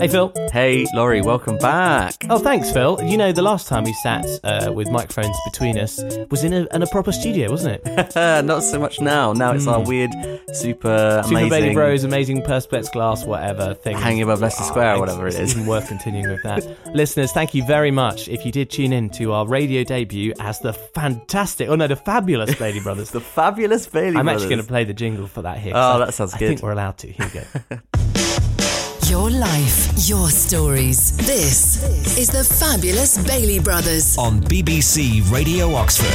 Hey Phil. Hey Laurie, welcome back. Oh, thanks Phil. You know, the last time we sat with microphones between us was in a proper studio, wasn't it? Not so much now. Now it's our weird super amazing Bailey Rose, amazing Perspex glass, whatever thing. Hanging above Leicester Square or whatever it is. It's even worth continuing with that. Listeners, thank you very much if you did tune in to our radio debut as the fabulous Bailey Brothers. The fabulous Bailey Brothers. I'm actually going to play the jingle for that here. Oh, that sounds good. I think we're allowed to. Here we go. Your life, your stories. This is the fabulous Bailey Brothers on BBC Radio Oxford.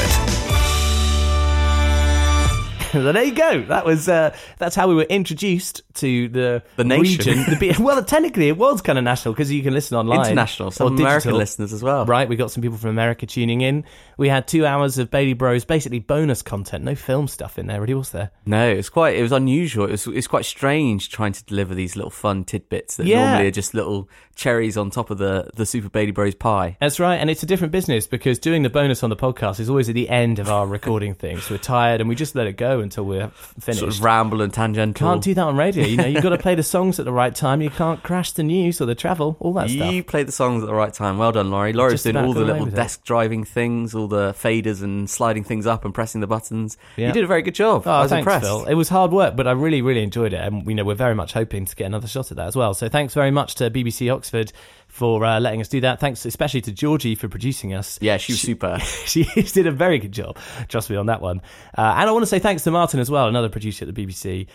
There you go. That was that's how we were introduced to the nation. Region. Well, technically, it was kind of national because you can listen online, international, some American digital listeners as well. Right, we got some people from America tuning in. We had 2 hours of Bailey Bros, basically bonus content, no film stuff in there. Really, was there? No, it was unusual. It's quite strange trying to deliver these little fun tidbits that normally are just little cherries on top of the Super Bailey Bros pie. That's right, and it's a different business because doing the bonus on the podcast is always at the end of our recording thing. So we're tired and we just let it go until we're finished. Sort of ramble and tangential. Can't do that on radio, you know. You've got to play the songs at the right time. You can't crash the news or the travel, all that stuff. You play the songs at the right time. Well done, Laurie. Laurie's doing all the little desk driving things, all the faders and sliding things up and pressing the buttons. Yeah. You did a very good job. Oh, I was impressed. Phil. It was hard work, but I really, really enjoyed it. And you know, we're very much hoping to get another shot at that as well. So thanks very much to BBC Oxford for letting us do that. Thanks especially to Georgie for producing us. Yeah, she was super. She did a very good job, trust me on that one. And I want to say thanks to Martin as well, another producer at the BBC,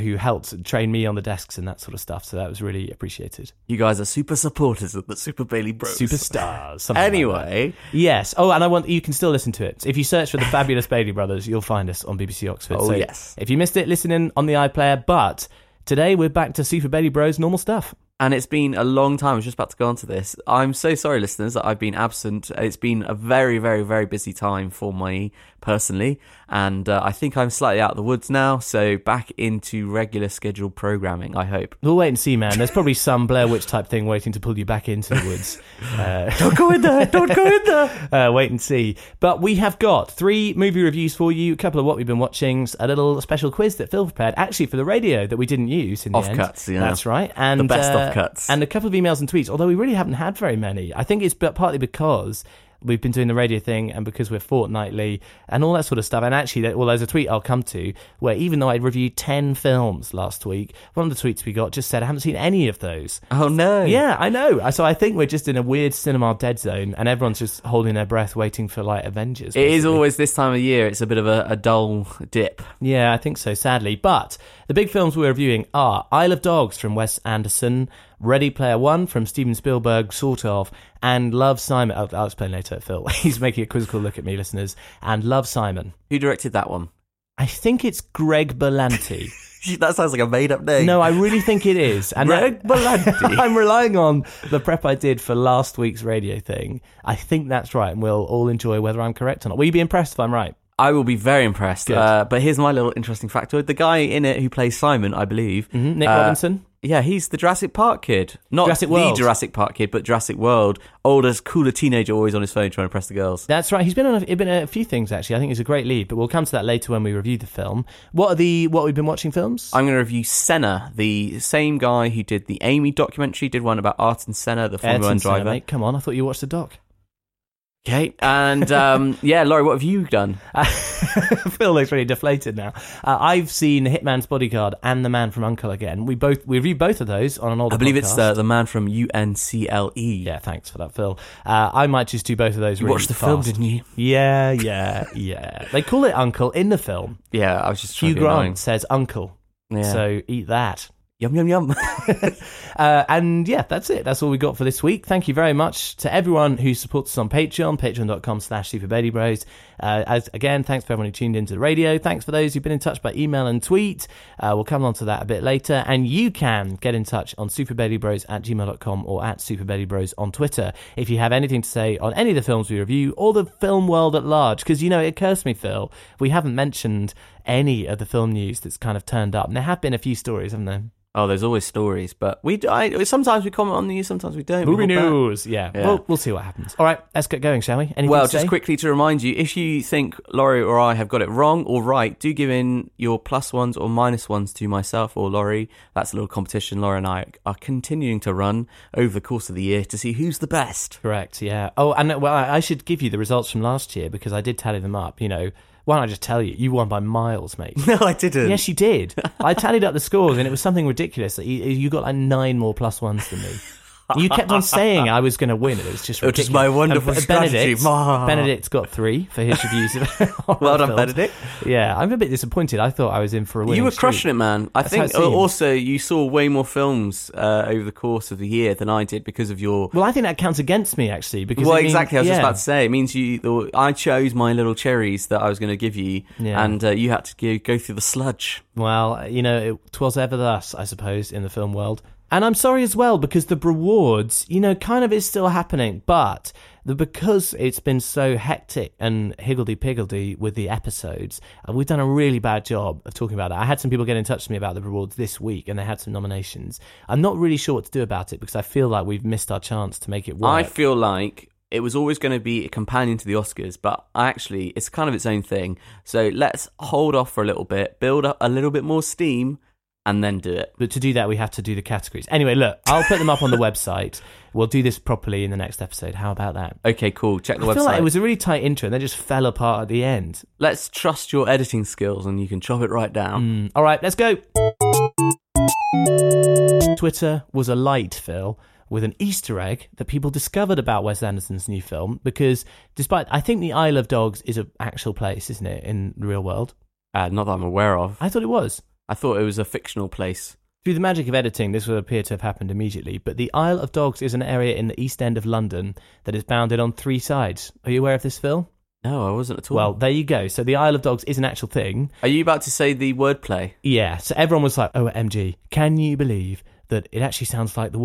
who helped train me on the desks and that sort of stuff. So that was really appreciated. You guys are super supporters of the Super Bailey Bros. Superstars. Anyway. Like that. Yes. Oh, and you can still listen to it. If you search for the fabulous Bailey Brothers, you'll find us on BBC Oxford. Oh, so yes. If you missed it, listen in on the iPlayer. But today we're back to Super Bailey Bros normal stuff. And it's been a long time. I was just about to go on to this. I'm so sorry, listeners, that I've been absent. It's been a very, very, very busy time for me personally. And I think I'm slightly out of the woods now. So back into regular scheduled programming, I hope. We'll wait and see, man. There's probably some Blair Witch type thing waiting to pull you back into the woods. Don't go in there. Don't go in there. Wait and see. But we have got 3 movie reviews for you, a couple of what we've been watching, a little special quiz that Phil prepared, actually for the radio that we didn't use in the end. Offcuts, yeah. That's right. And the best offcuts. And a couple of emails and tweets, although we really haven't had very many. I think it's partly because we've been doing the radio thing and because we're fortnightly and all that sort of stuff. And actually, well, there's a tweet I'll come to where even though I reviewed 10 films last week, one of the tweets we got just said, I haven't seen any of those. Oh, no. Yeah, I know. So I think we're just in a weird cinema dead zone and everyone's just holding their breath waiting for, like, Avengers. Basically. It is always this time of year. It's a bit of a dull dip. Yeah, I think so, sadly. But the big films we're reviewing are Isle of Dogs from Wes Anderson, Ready Player One from Steven Spielberg, sort of, and Love Simon. I'll explain later, Phil. He's making a quizzical look at me, listeners. And Love Simon. Who directed that one? I think it's Greg Berlanti. That sounds like a made-up name. No, I really think it is. And Greg Berlanti. I'm relying on the prep I did for last week's radio thing. I think that's right, and we'll all enjoy whether I'm correct or not. Will you be impressed if I'm right? I will be very impressed. But here's my little interesting factoid. The guy in it who plays Simon, I believe. Mm-hmm. Nick Robinson. Yeah, he's the Jurassic Park kid. Not the Jurassic Park kid, but Jurassic World. Oldest, cooler teenager always on his phone trying to press the girls. That's right. He's been on a few things, actually. I think he's a great lead, but we'll come to that later when we review the film. What we've been watching films? I'm going to review Senna, the same guy who did the Amy documentary, did one about Ayrton Senna, the Formula 1 driver. Senna, mate, come on, I thought you watched the doc. Okay, and yeah, Laurie, what have you done? Phil looks really deflated now. I've seen Hitman's Bodyguard and The Man from Uncle again. We reviewed both of those on an older podcast. I believe it's The Man from Uncle. Yeah, thanks for that, Phil. I might just do both of those. You really watched the film, didn't you? Yeah. They call it Uncle in the film. Yeah, I was just trying to be Hugh Grant says Uncle, so eat that. Yum, yum, yum. And yeah, that's it. That's all we got for this week. Thank you very much to everyone who supports us on Patreon, patreon.com/SuperBaileyBros. Again, thanks for everyone who tuned into the radio. Thanks for those who've been in touch by email and tweet. We'll come on to that a bit later. And you can get in touch on superbaileybros@gmail.com or @SuperBaileyBros on Twitter if you have anything to say on any of the films we review or the film world at large. Because, you know, it occurs to me, Phil, we haven't mentioned any of the film news that's kind of turned up. And there have been a few stories, haven't there? Oh, there's always stories, but sometimes we comment on the news, sometimes we don't. Movie news, yeah. We'll see what happens. All right, let's get going, shall we? Anything to say? Just quickly to remind you, if you you think Laurie or I have got it wrong or right, do give in your plus ones or minus ones to myself or Laurie. That's a little competition Laurie and I are continuing to run over the course of the year to see who's the best. Correct, yeah. Oh, and well, I should give you the results from last year because I did tally them up, you know. Why don't I just tell you? You won by miles, mate. No, I didn't. Yes, you did. I tallied up the scores and it was something ridiculous. You got like 9 more plus ones than me. You kept on saying I was going to win. It was just ridiculous. Which is my wonderful strategy. Benedict's got 3 for his reviews of horror Well done, films. Benedict. Yeah, I'm a bit disappointed. I thought I was in for a win. You were crushing it, man. I think also you saw way more films over the course of the year than I did because of your... Well, I think that counts against me, actually. Because well, exactly. I was just about to say. It means I chose my little cherries that I was going to give you, and you had to go through the sludge. Well, you know, 'twas ever thus, I suppose, in the film world. And I'm sorry as well, because the rewards, you know, kind of is still happening, but because it's been so hectic and higgledy-piggledy with the episodes, we've done a really bad job of talking about that. I had some people get in touch with me about the rewards this week, and they had some nominations. I'm not really sure what to do about it, because I feel like we've missed our chance to make it work. I feel like it was always going to be a companion to the Oscars, but actually, it's kind of its own thing. So let's hold off for a little bit, build up a little bit more steam, and then do it. But to do that, we have to do the categories. Anyway, look, I'll put them up on the website. We'll do this properly in the next episode. How about that? Okay, cool. Check the website. I feel like it was a really tight intro and they just fell apart at the end. Let's trust your editing skills and you can chop it right down. All right, let's go. Twitter was alight, Phil, with an Easter egg that people discovered about Wes Anderson's new film because despite... I think the Isle of Dogs is an actual place, isn't it, in the real world? Not that I'm aware of. I thought it was. I thought it was a fictional place. Through the magic of editing, this would appear to have happened immediately, but the Isle of Dogs is an area in the East End of London that is bounded on 3 sides. Are you aware of this, Phil? No, I wasn't at all. Well, there you go. So the Isle of Dogs is an actual thing. Are you about to say the wordplay? Yeah. So everyone was like, OMG, can you believe that it actually sounds like the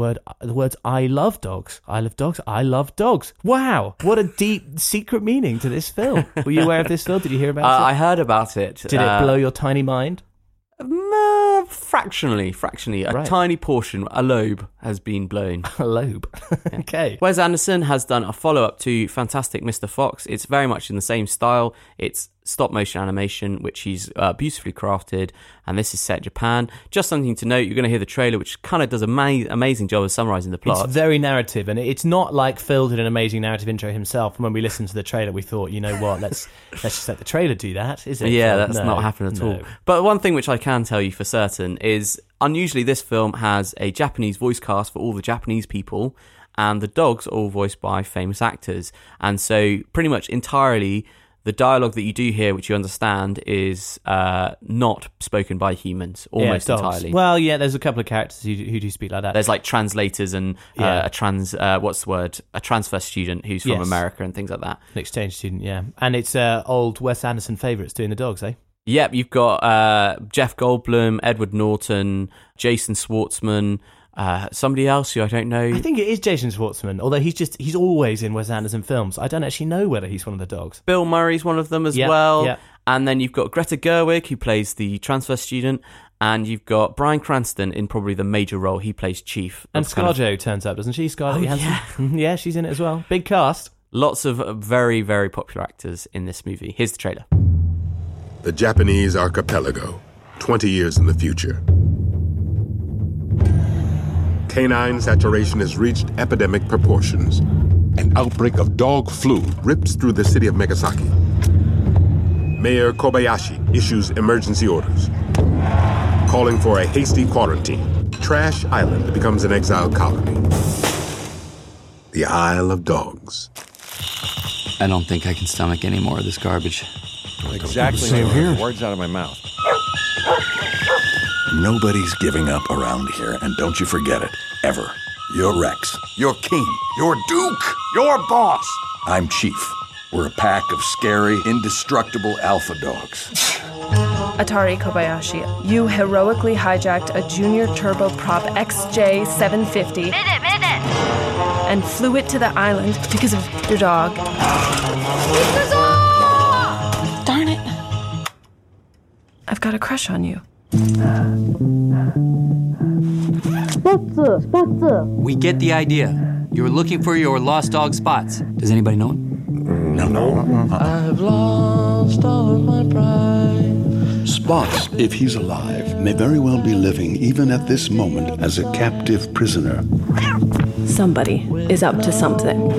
words I love dogs. I love dogs. I love dogs. Wow. What a deep secret meaning to this film. Were you aware of this, Phil? Did you hear about it? I heard about it. Did it blow your tiny mind? Fractionally. Right. A tiny portion, a lobe, has been blown. A lobe. Yeah. Okay. Wes Anderson has done a follow-up to Fantastic Mr. Fox. It's very much in the same style. It's stop-motion animation, which he's beautifully crafted, and this is set in Japan. Just something to note, you're going to hear the trailer, which kind of does an amazing job of summarising the plot. It's very narrative, and it's not like Phil did an amazing narrative intro himself. When we listened to the trailer, we thought, you know what, let's just let the trailer do that, is it? Yeah, that's not happened at all. But one thing which I can tell you for certain is, unusually this film has a Japanese voice cast for all the Japanese people, and the dogs are all voiced by famous actors. And so pretty much entirely... the dialogue that you do hear, which you understand, is not spoken by humans almost entirely. Well, yeah, there's a couple of characters who do speak like that. There's like translators and a transfer student who's from America and things like that. An exchange student, yeah. And it's old Wes Anderson favourites doing the dogs, eh? Yep, you've got Jeff Goldblum, Edward Norton, Jason Schwartzman... somebody else who I don't know. I think it is Jason Schwartzman, although he's always in Wes Anderson films. I don't actually know whether he's one of the dogs. Bill Murray's one of them as well. Yeah. And then you've got Greta Gerwig, who plays the transfer student, and you've got Bryan Cranston in probably the major role. He plays Chief. And ScarJo turns up, doesn't she? Scarlett Johansson. Yeah. Yeah, she's in it as well. Big cast. Lots of very, very popular actors in this movie. Here's the trailer. The Japanese archipelago, 20 years in the future. Canine saturation has reached epidemic proportions. An outbreak of dog flu rips through the city of Nagasaki. Mayor Kobayashi issues emergency orders, calling for a hasty quarantine. Trash Island becomes an exile colony. The Isle of Dogs. I don't think I can stomach any more of this garbage. Exactly. Same here. Words out of my mouth. Nobody's giving up around here, and don't you forget it, ever. You're Rex, you're King, you're Duke, you're Boss. I'm Chief. We're a pack of scary, indestructible alpha dogs. Atari Kobayashi, you heroically hijacked a junior turboprop XJ750 and flew it to the island because of your dog. Darn it. I've got a crush on you. We get the idea. You were looking for your lost dog Spots. Does anybody know him? No. No. I've lost all of my pride. Spock, if he's alive, may very well be living, even at this moment, as a captive prisoner. Somebody is up to something.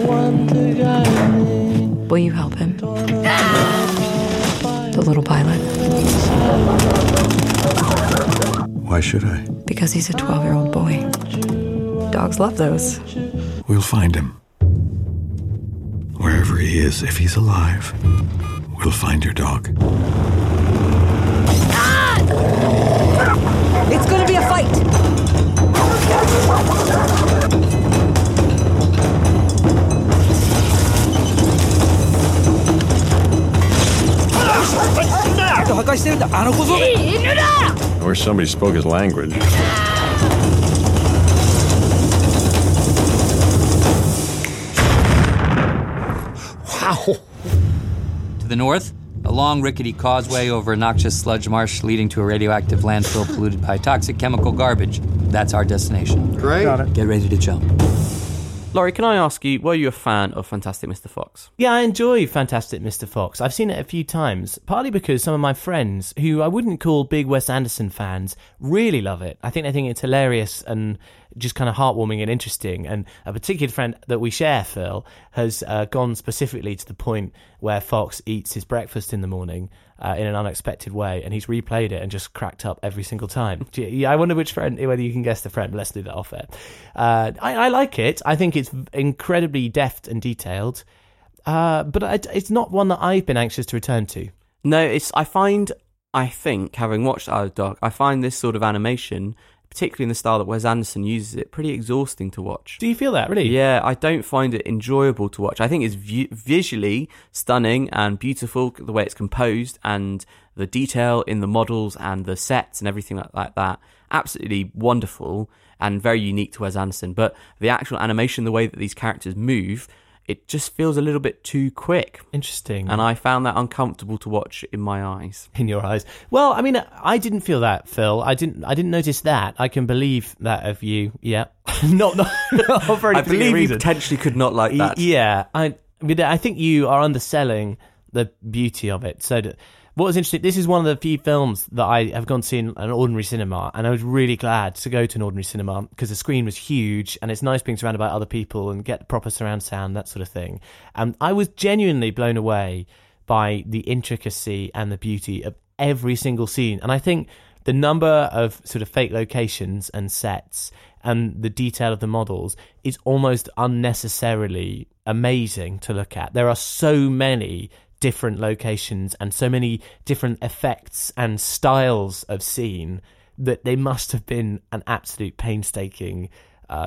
Will you help him? The little pilot. Why should I? Because he's a 12-year-old boy. Dogs love those. We'll find him. Wherever he is, if he's alive, we'll find your dog. Ah! It's gonna be a fight! I wish somebody spoke his language. Wow. To the north, a long rickety causeway over a noxious sludge marsh leading to a radioactive landfill polluted by toxic chemical garbage. That's our destination. Great. Got it. Get ready to jump. Laurie, can I ask you, were you a fan of Fantastic Mr. Fox? Yeah, I enjoy Fantastic Mr. Fox. I've seen it a few times, partly because some of my friends, who I wouldn't call big Wes Anderson fans, really love it. I think they think it's hilarious and just kind of heartwarming and interesting. And a particular friend that we share, Phil, has gone specifically to the point where Fox eats his breakfast in the morning in an unexpected way, and he's replayed it and just cracked up every single time. I wonder which friend, whether you can guess the friend. Let's do that off air. I like it. I think it's incredibly deft and detailed, but it's not one that I've been anxious to return to. No, I think, having watched Isle of Dogs, I find this sort of animation, particularly in the style that Wes Anderson uses it, pretty exhausting to watch. Do you feel that, really? Yeah, I don't find it enjoyable to watch. I think it's visually stunning and beautiful, the way it's composed and the detail in the models and the sets and everything like that. Absolutely wonderful and very unique to Wes Anderson. But the actual animation, the way that these characters move, it just feels a little bit too quick. Interesting. And I found that uncomfortable to watch in my eyes. In your eyes. Well, I mean, I didn't feel that, Phil. I didn't notice that. I can believe that of you. Yeah. not for any particular reason. I believe you potentially could not like that. Yeah. I think you are underselling the beauty of it. So what was interesting, this is one of the few films that I have gone to see in an ordinary cinema, and I was really glad to go to an ordinary cinema because the screen was huge and it's nice being surrounded by other people and get proper surround sound, that sort of thing. And I was genuinely blown away by the intricacy and the beauty of every single scene. And I think the number of sort of fake locations and sets and the detail of the models is almost unnecessarily amazing to look at. There are so many different locations and so many different effects and styles of scene that they must have been an absolute painstaking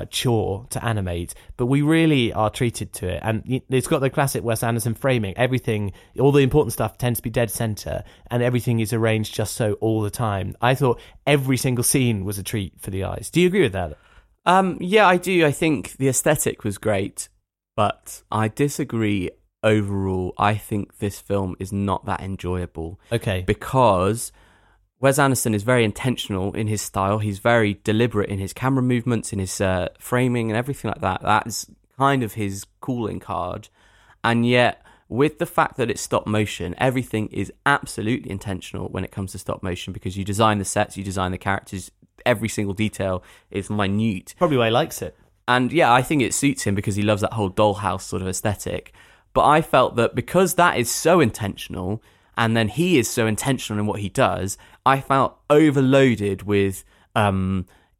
chore to animate, but we really are treated to it. And it's got the classic Wes Anderson framing. Everything, all the important stuff tends to be dead center, and everything is arranged just so all the time. I thought every single scene was a treat for the eyes. Do you agree with that? Yeah, I do. I think the aesthetic was great, but I disagree overall. I think this film is not that enjoyable. Okay. Because Wes Anderson is very intentional in his style. He's very deliberate in his camera movements, in his framing and everything like that. That's kind of his calling card. And yet, with the fact that it's stop motion, everything is absolutely intentional when it comes to stop motion, because you design the sets, you design the characters, every single detail is minute. Probably why he likes it. And yeah, I think it suits him because he loves that whole dollhouse sort of aesthetic. But I felt that because that is so intentional, and then he is so intentional in what he does, I felt overloaded with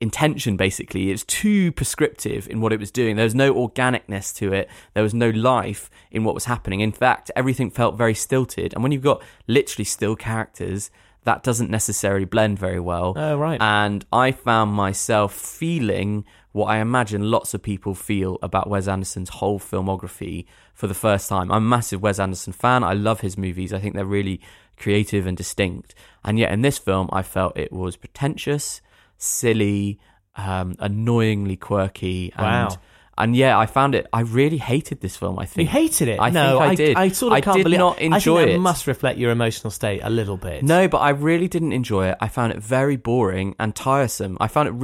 intention, basically. It's too prescriptive in what it was doing. There was no organicness to it. There was no life in what was happening. In fact, everything felt very stilted. And when you've got literally still characters, that doesn't necessarily blend very well. Oh, right. And I found myself feeling what I imagine lots of people feel about Wes Anderson's whole filmography for the first time. I'm a massive Wes Anderson fan. I love his movies. I think they're really creative and distinct. And yet in this film, I felt it was pretentious, silly, annoyingly quirky. Wow. And yeah, I found it. I really hated this film, I think. You hated it? I think I did. I sort of can't believe it. I did not enjoy it. I think it must reflect your emotional state a little bit. No, but I really didn't enjoy it. I found it very boring and tiresome. I wanted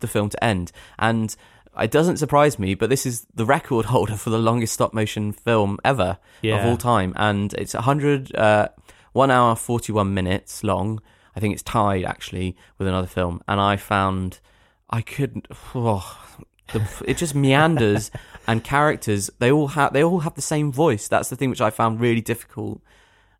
the film to end. And It doesn't surprise me, but this is the record holder for the longest stop-motion film ever of all time. And it's 1 hour, 41 minutes long. I think it's tied, actually, with another film. And I found I couldn't... it just meanders, and characters, they all have the same voice. That's the thing which I found really difficult.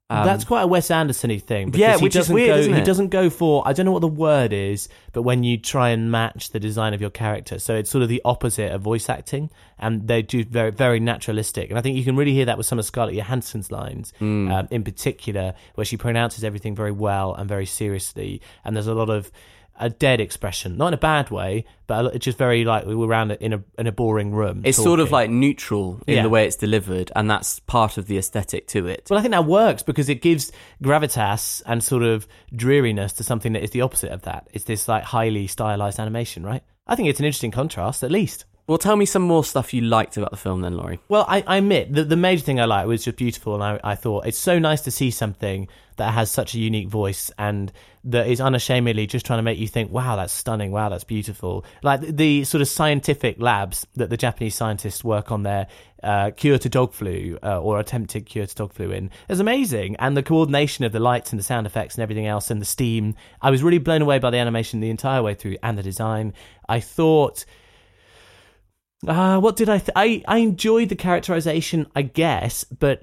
That's quite a Wes Anderson-y thing. Because which is weird, isn't it? He doesn't go for, I don't know what the word is, but when you try and match the design of your character. So it's sort of the opposite of voice acting, and they do very, very naturalistic. And I think you can really hear that with some of Scarlett Johansson's lines, in particular, where she pronounces everything very well and very seriously. And there's a lot of a dead expression, not in a bad way, but it's just very like we were around in a boring room. It's talking. Sort of like neutral in the way it's delivered, and that's part of the aesthetic to it. Well, I think that works because it gives gravitas and sort of dreariness to something that is the opposite of that. It's this like highly stylized animation, right? I think it's an interesting contrast, at least. Well, tell me some more stuff you liked about the film then, Laurie. Well, I admit, the major thing I liked was just beautiful, and I thought it's so nice to see something that has such a unique voice and that is unashamedly just trying to make you think, wow, that's stunning, wow, that's beautiful. Like the sort of scientific labs that the Japanese scientists work on their cure to dog flu or attempted cure to dog flu in is amazing. And the coordination of the lights and the sound effects and everything else and the steam. I was really blown away by the animation the entire way through and the design. I thought... what did I enjoyed the characterization, I guess, but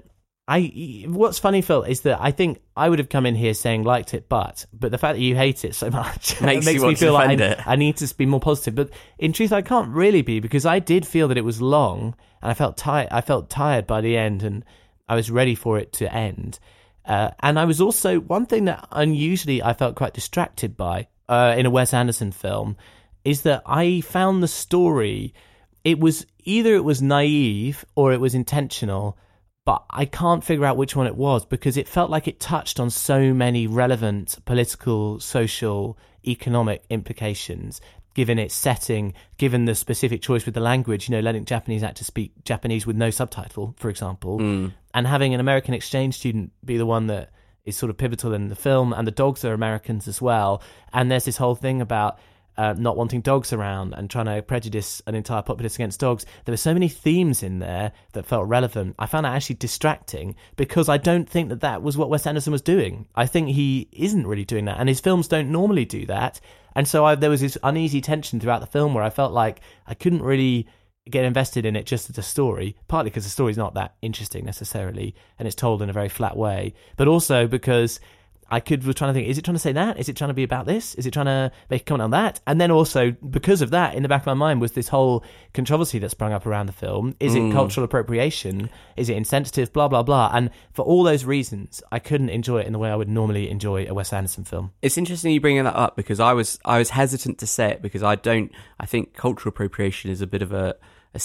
what's funny, Phil, is that I think I would have come in here saying liked it, but the fact that you hate it so much makes me feel like I need to be more positive. But in truth, I can't really be, because I did feel that it was long and I felt tired. I felt tired by the end, and I was ready for it to end. And I was also, one thing that unusually I felt quite distracted by in a Wes Anderson film is that I found the story... It was naive or it was intentional, but I can't figure out which one it was, because it felt like it touched on so many relevant political, social, economic implications, given its setting, given the specific choice with the language, you know, letting Japanese actors speak Japanese with no subtitle, for example, and having an American exchange student be the one that is sort of pivotal in the film, and the dogs are Americans as well. And there's this whole thing about... not wanting dogs around and trying to prejudice an entire populace against dogs. There were so many themes in there that felt relevant. I found that actually distracting, because I don't think that was what Wes Anderson was doing. I think he isn't really doing that, and his films don't normally do that. And so there was this uneasy tension throughout the film where I felt like I couldn't really get invested in it just as a story, partly because the story's not that interesting necessarily, and it's told in a very flat way, but also because... was trying to think, is it trying to say that? Is it trying to be about this? Is it trying to make a comment on that? And then also, because of that, in the back of my mind was this whole controversy that sprung up around the film. Is it cultural appropriation? Is it insensitive? Blah, blah, blah. And for all those reasons, I couldn't enjoy it in the way I would normally enjoy a Wes Anderson film. It's interesting you bringing that up, because I was hesitant to say it, because I think cultural appropriation is a bit of a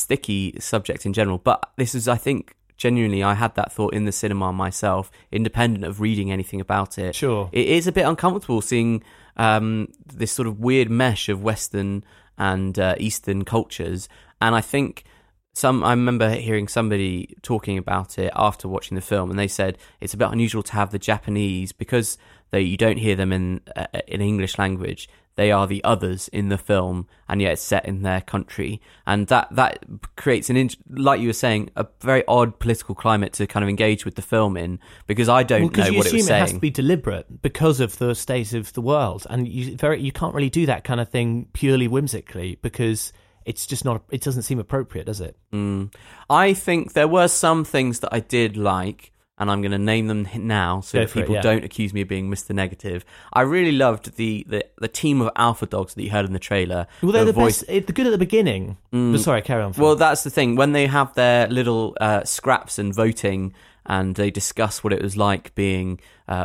sticky subject in general. But this is, I think... Genuinely, I had that thought in the cinema myself, independent of reading anything about it. Sure. It is a bit uncomfortable seeing this sort of weird mesh of Western and Eastern cultures. And I think I remember hearing somebody talking about it after watching the film, and they said it's a bit unusual to have the Japanese, because you don't hear them in English language. They are the others in the film, and yet it's set in their country. And that creates, like you were saying, a very odd political climate to kind of engage with the film in, because I don't know what it was saying. Because you assume it has to be deliberate because of the state of the world. And you can't really do that kind of thing purely whimsically, because it's just not... It doesn't seem appropriate, does it? I think there were some things that I did like, and I'm going to name them now so that people don't accuse me of being Mr. Negative. I really loved the team of alpha dogs that you heard in the trailer. Well, they're the good at the beginning. But sorry, carry on. Well, that's the thing. When they have their little scraps and voting, and they discuss what it was like being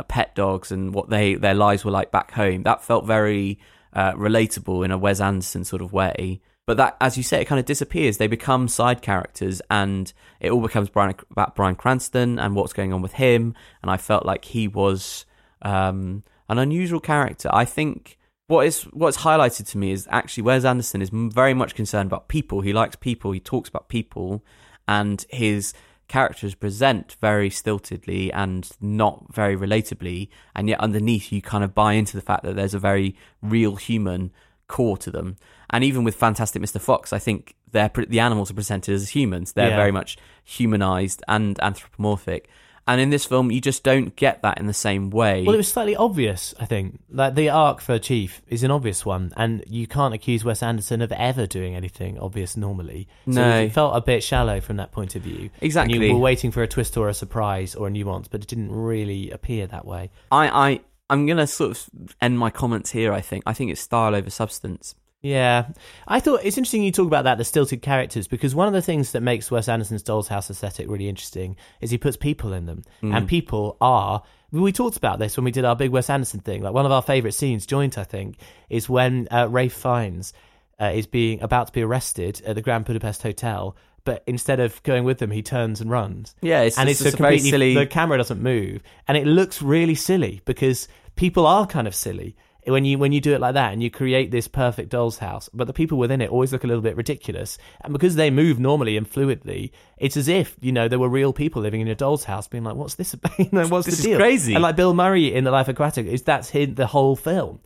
pet dogs and what their lives were like back home, that felt very relatable in a Wes Anderson sort of way. But that, as you say, it kind of disappears. They become side characters, and it all becomes about Bryan Cranston and what's going on with him. And I felt like he was an unusual character. I think what's highlighted to me is actually Wes Anderson is very much concerned about people. He likes people. He talks about people, and his characters present very stiltedly and not very relatably. And yet underneath, you kind of buy into the fact that there's a very real human core to them. And even with Fantastic Mr. Fox, I think the animals are presented as humans. They're very much humanized and anthropomorphic. And in this film, you just don't get that in the same way. Well, it was slightly obvious, I think. Like, the arc for Chief is an obvious one, and you can't accuse Wes Anderson of ever doing anything obvious normally. So it felt a bit shallow from that point of view. Exactly. And you were waiting for a twist or a surprise or a nuance, but it didn't really appear that way. I'm going to sort of end my comments here, I think. I think it's style over substance. Yeah. I thought it's interesting you talk about that, the stilted characters, because one of the things that makes Wes Anderson's Doll's House aesthetic really interesting is he puts people in them. Mm. And people are... We talked about this when we did our big Wes Anderson thing. Like, one of our favourite scenes, Joint, I think, is when Ralph Fiennes is about to be arrested at the Grand Budapest Hotel, but instead of going with them, he turns and runs. Yeah, it's completely very silly... The camera doesn't move. And it looks really silly because people are kind of silly. When you do it like that and you create this perfect doll's house, but the people within it always look a little bit ridiculous. And because they move normally and fluidly, it's as if, you know, there were real people living in a doll's house being like, what's this about? You know, what's this the deal? This is crazy. And like Bill Murray in The Life Aquatic, that's the whole film.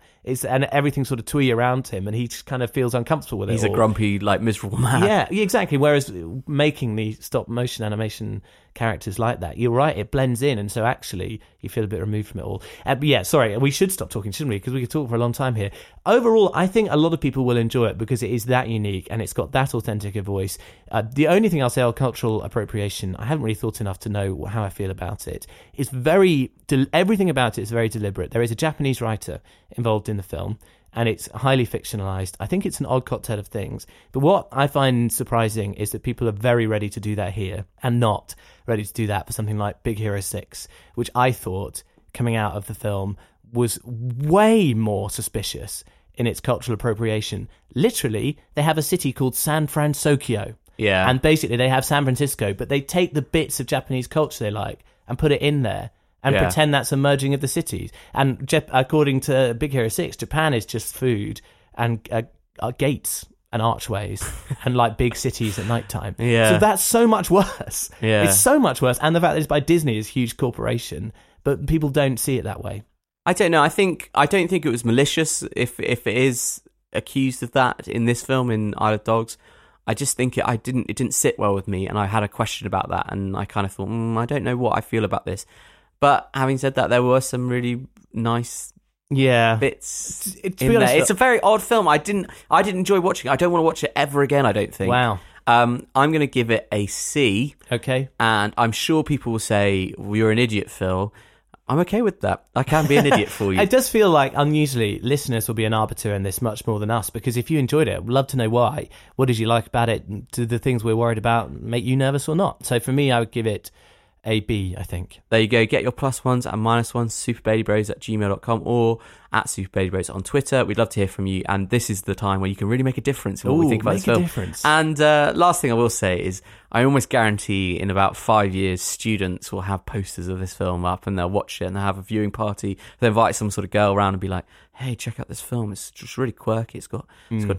And everything sort of twee around him and he just kind of feels uncomfortable with it. He's a grumpy, like, miserable man. Yeah, exactly. Whereas making the stop motion animation characters like that, you're right, it blends in, and so actually you feel a bit removed from it all. Sorry, we should stop talking, shouldn't we? Because we could talk for a long time here. Overall, I think a lot of people will enjoy it because it is that unique and it's got that authentic a voice. The only thing I'll say on cultural appropriation, I haven't really thought enough to know how I feel about it. It's everything about it is very deliberate. There is a Japanese writer involved in the film, and it's highly fictionalized. I think it's an odd cocktail of things, but what I find surprising is that people are very ready to do that here and not ready to do that for something like Big Hero 6, which I thought coming out of the film was way more suspicious in its cultural appropriation. Literally, they have a city called San Francisco, and basically they have San Francisco, but they take the bits of Japanese culture they like and put it in there and pretend that's a merging of the cities. And according to Big Hero 6, Japan is just food and gates and archways and, like, big cities at nighttime. Yeah. So that's so much worse. Yeah. It's so much worse. And the fact that it's by Disney is a huge corporation, but people don't see it that way. I don't know. I don't think it was malicious if it is accused of that in this film, in Isle of Dogs. I just think it didn't sit well with me, and I had a question about that, and I kind of thought, I don't know what I feel about this. But having said that, there were some really nice bits in there. It's a very odd film. I didn't enjoy watching it. I don't want to watch it ever again, I don't think. Wow. I'm going to give it a C. Okay. And I'm sure people will say, well, you're an idiot, Phil. I'm okay with that. I can be an idiot for you. It does feel like, unusually, listeners will be an arbiter in this much more than us, because if you enjoyed it, we'd love to know why. What did you like about it? Do the things we're worried about make you nervous or not? So for me, I would give it... A B, I think. There you go. Get your plus ones and minus ones, superbabybros@gmail.com or at superbabybros on Twitter. We'd love to hear from you. And this is the time where you can really make a difference in what we think about this film. Difference. And last thing I will say is I almost guarantee in about 5 years, students will have posters of this film up and they'll watch it and they'll have a viewing party. They'll invite some sort of girl around and be like, hey, check out this film. It's just really quirky. It's got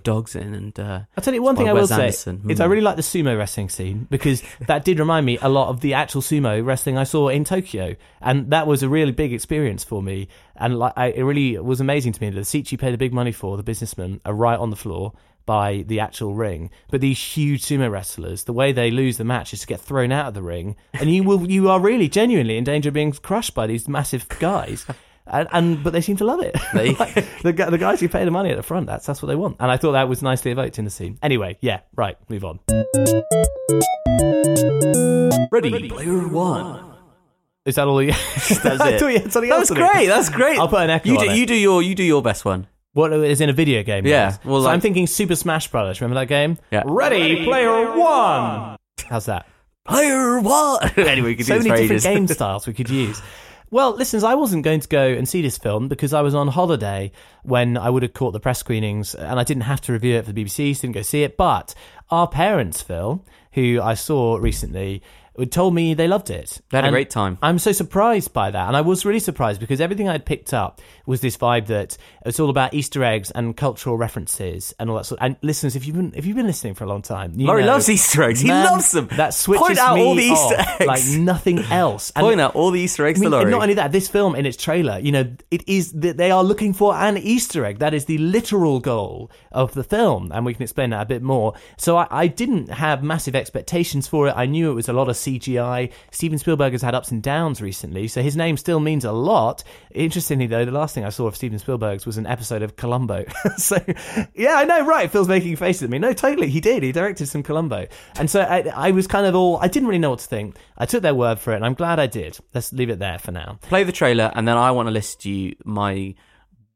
dogs in. And I'll tell you one thing I will say is I really like the sumo wrestling scene, because that did remind me a lot of the actual sumo wrestling I saw in Tokyo, and that was a really big experience for me. And it really was amazing to me that the seats you pay the big money for, the businessmen, are right on the floor by the actual ring. But these huge sumo wrestlers, the way they lose the match is to get thrown out of the ring, and you are really genuinely in danger of being crushed by these massive guys. But they seem to love it. Like, the guys who pay the money at the front, that's what they want. And I thought that was nicely evoked in the scene. Anyway, right, move on. Ready Player One. Is that all? That's it. I thought you had something else. That's great. I'll put an echo on it. You do your best one. What is in a video game? Yeah. Well, so I'm thinking Super Smash Brothers. Remember that game? Yeah. Ready Player One. How's that? Player One. Anyway, we could do so many different game styles we could use. Well, listeners, I wasn't going to go and see this film because I was on holiday when I would have caught the press screenings, and I didn't have to review it for the BBC, so didn't go see it. But our parents, Phil, who I saw recently, told me they loved it. They had a great time. I'm so surprised by that. And I was really surprised because everything I'd picked up was this vibe that it's all about Easter eggs and cultural references and all that sort. And listeners, if you've been listening for a long time, Laurie loves Easter eggs. He loves them. That switches Point out me all the Easter off eggs. Like nothing else. And point out all the Easter eggs to Laurie. Not only that, this film in its trailer, it is that they are looking for an Easter egg. That is the literal goal of the film. And we can explain that a bit more. So I didn't have massive expectations for it. I knew it was a lot of CGI. Steven Spielberg has had ups and downs recently, so his name still means a lot. Interestingly, though, the last thing I saw of Steven Spielberg's was an episode of Columbo. So, yeah, I know, right? Phil's making faces at me. No, totally, he did. He directed some Columbo. And so I was kind of I didn't really know what to think. I took their word for it, and I'm glad I did. Let's leave it there for now. Play the trailer, and then I want to list you my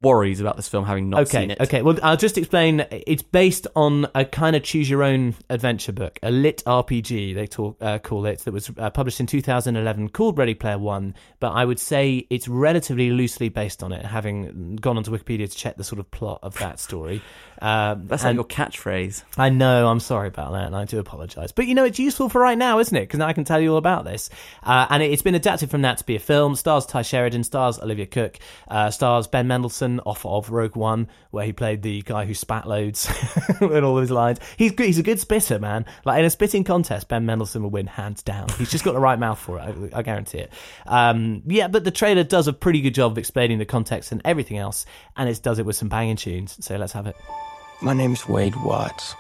worries about this film having not seen it. Okay, well, I'll just explain. It's based on a kind of choose-your-own-adventure book, a lit RPG, they call it, that was published in 2011, called Ready Player One, but I would say it's relatively loosely based on it, having gone onto Wikipedia to check the sort of plot of that story. That's like your catchphrase. I know, I'm sorry about that, and I do apologise. But, it's useful for right now, isn't it? Because now I can tell you all about this. And it's been adapted from that to be a film. Stars Ty Sheridan, stars Olivia Cooke, stars Ben Mendelsohn, off of Rogue One, where he played the guy who spat loads in all of his lines. He's a good spitter, man. Like, in a spitting contest, Ben Mendelsohn will win hands down. He's just got the right mouth for it. I guarantee it. But the trailer does a pretty good job of explaining the context and everything else, and it does it with some banging tunes. So let's have it. My name's Wade Watts.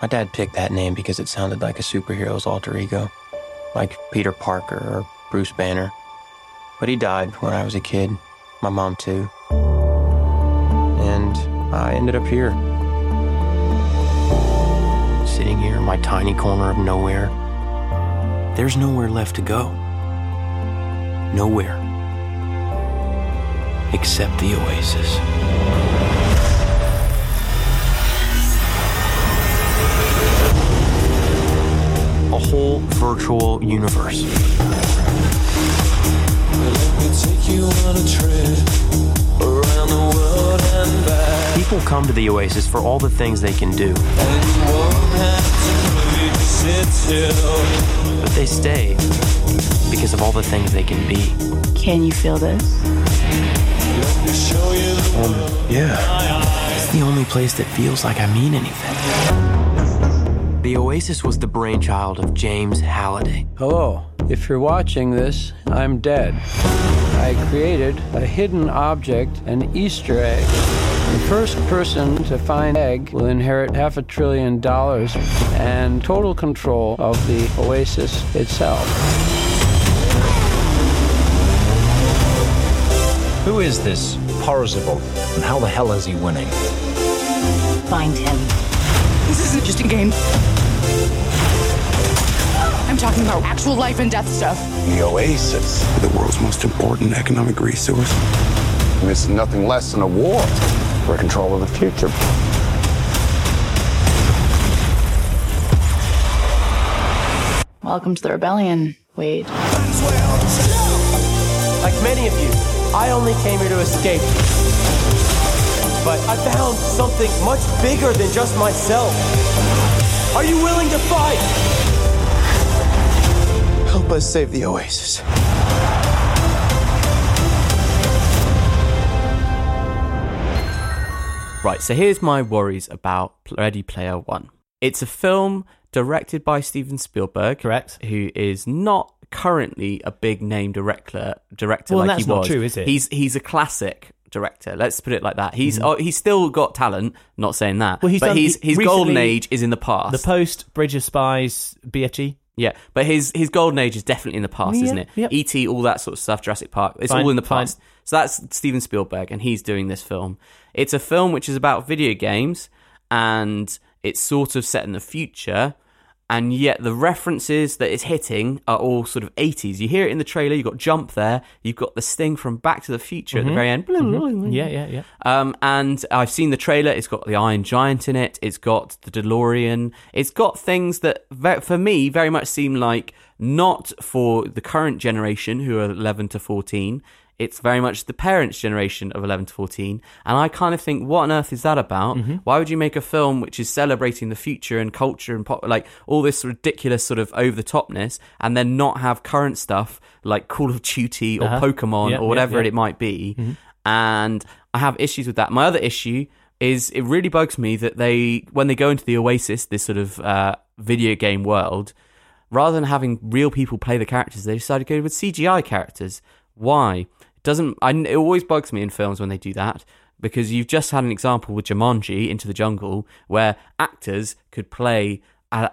My dad picked that name because it sounded like a superhero's alter ego, like Peter Parker or Bruce Banner. But he died when I was a kid. My mom too. And I ended up here. Sitting here in my tiny corner of nowhere. There's nowhere left to go. Nowhere. Except the oasis. A whole virtual universe. Let me take you on a trip. Around the world and back. People come to the Oasis for all the things they can do. And you won't have to leave, sit still. But they stay because of all the things they can be. Can you feel this? Let me show you the world. Yeah. It's the only place that feels like I mean anything. The Oasis was the brainchild of James Halliday. Hello. If you're watching this, I'm dead. I created a hidden object, an Easter egg. The first person to find egg will inherit $500 billion and total control of the Oasis itself. Who is this Parzival, and how the hell is he winning? Find him. This isn't just a game. I'm talking about actual life and death stuff. The Oasis. The world's most important economic resource. And it's nothing less than a war for control of the future. Welcome to the rebellion, Wade. Like many of you, I only came here to escape. But I found something much bigger than just myself. Are you willing to fight? Help us save the Oasis. Right, so here's my worries about Ready Player One. It's a film directed by Steven Spielberg, correct? Who is not currently a big name director. Well, like that's he was. Not true, is it? He's a classic director. Let's put it like that. He's still got talent. Not saying that. Well, his golden age is in the past. The Post, Bridge of Spies, BFG. Yeah, but his golden age is definitely in the past, isn't it? Yep. E.T., all that sort of stuff, Jurassic Park, it's all in the past. So that's Steven Spielberg, and he's doing this film. It's a film which is about video games, and it's sort of set in the future, and yet the references that it's hitting are all sort of 80s. You hear it in the trailer, you've got Jump there, you've got the sting from Back to the Future at the very end. Mm-hmm. Yeah. And I've seen the trailer, it's got the Iron Giant in it, it's got the DeLorean, it's got things that, for me, very much seem like not for the current generation, who are 11 to 14, It's very much the parents' generation of 11 to 14. And I kind of think, what on earth is that about? Mm-hmm. Why would you make a film which is celebrating the future and culture and pop, like all this ridiculous sort of over-the-topness, and then not have current stuff like Call of Duty or Pokemon or whatever it might be? Mm-hmm. And I have issues with that. My other issue is it really bugs me that they, when they go into the Oasis, this sort of video game world, rather than having real people play the characters, they decided to go with CGI characters. Why? It always bugs me in films when they do that, because you've just had an example with Jumanji Into the Jungle where actors could play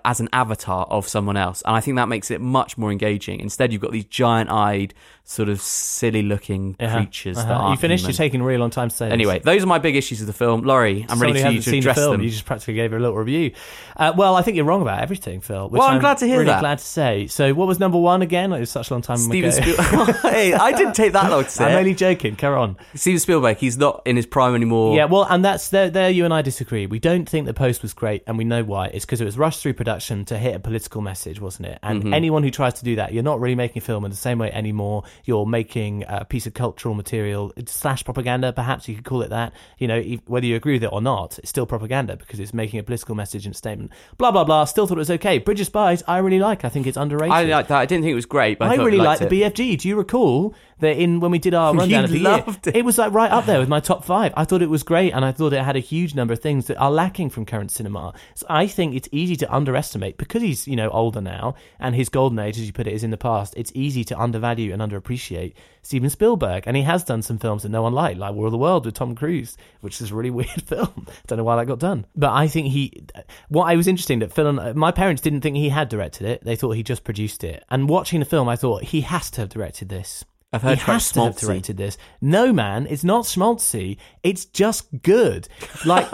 as an avatar of someone else, and I think that makes it much more engaging. Instead, you've got these giant-eyed, sort of silly-looking creatures that aren't. You finished, you're taking a really long time to say this. Anyway, those are my big issues with the film. Laurie, I'm ready for you to address them. You just practically gave her a little review. Well, I think you're wrong about everything, Phil. Well, I'm glad to hear that. Really glad to say. So what was number one again? It was such a long time ago. Steven Spielberg. Hey, I didn't take that long to say. I'm only joking. Carry on. Steven Spielberg, he's not in his prime anymore. Yeah, well, and that's there you and I disagree. We don't think The Post was great, and we know why. It's because it was rushed through production to hit a political message, wasn't it? And anyone who tries to do that, you're not really making a film in the same way anymore. You're making a piece of cultural material / propaganda, perhaps you could call it that. You know, whether you agree with it or not, it's still propaganda because it's making a political message and statement. Blah, blah, blah. Still thought it was okay. Bridge of Spies, I really like. I think it's underrated. I like that. I didn't think it was great, but I really liked the BFG. Do you recall that when we did our rundown of the year, it was like right up there with my top five. I thought it was great, and I thought it had a huge number of things that are lacking from current cinema. So I think it's easy to underestimate, because he's, you know, older now, and his golden age, as you put it, is in the past. It's easy to undervalue and underappreciate Steven Spielberg, and he has done some films that no one liked War of the World with Tom Cruise, which is a really weird film. Don't know why that got done, but I think what I was interesting that Phil and my parents didn't think he had directed it. They thought he just produced it, and watching the film I thought he has to have directed this. I've heard he has to have directed this. No, man, it's not schmaltzy. It's just good. Like,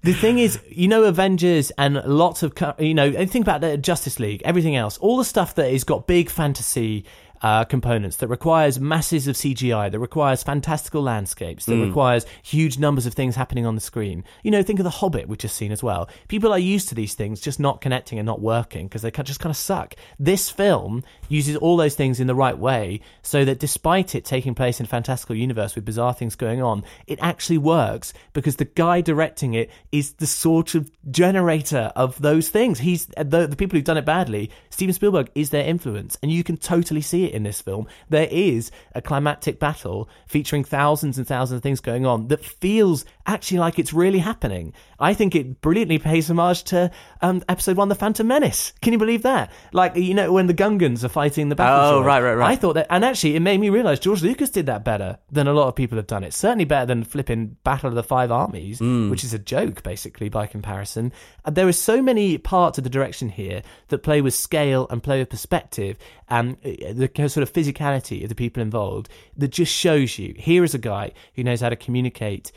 the thing is, you know, Avengers and lots of, you know, and think about the Justice League, everything else, all the stuff that has got big fantasy components, that requires masses of CGI, that requires fantastical landscapes, that requires huge numbers of things happening on the screen. You know, think of The Hobbit we've just seen as well. People are used to these things just not connecting and not working because they just kind of suck. This film uses all those things in the right way so that despite it taking place in a fantastical universe with bizarre things going on, it actually works because the guy directing it is the sort of generator of those things. He's the people who've done it badly. Steven Spielberg is their influence, and you can totally see it in this film. There is a climactic battle featuring thousands and thousands of things going on that feels actually like it's really happening. I think it brilliantly pays homage to episode 1, The Phantom Menace. Can you believe that? Like, you know, when the Gungans are fighting the battle. Oh, right. I thought that, and actually it made me realise George Lucas did that better than a lot of people have done it. Certainly better than flipping Battle of the Five Armies, which is a joke, basically, by comparison. And there are so many parts of the direction here that play with scale and play with perspective and the sort of physicality of the people involved that just shows you, here is a guy who knows how to communicate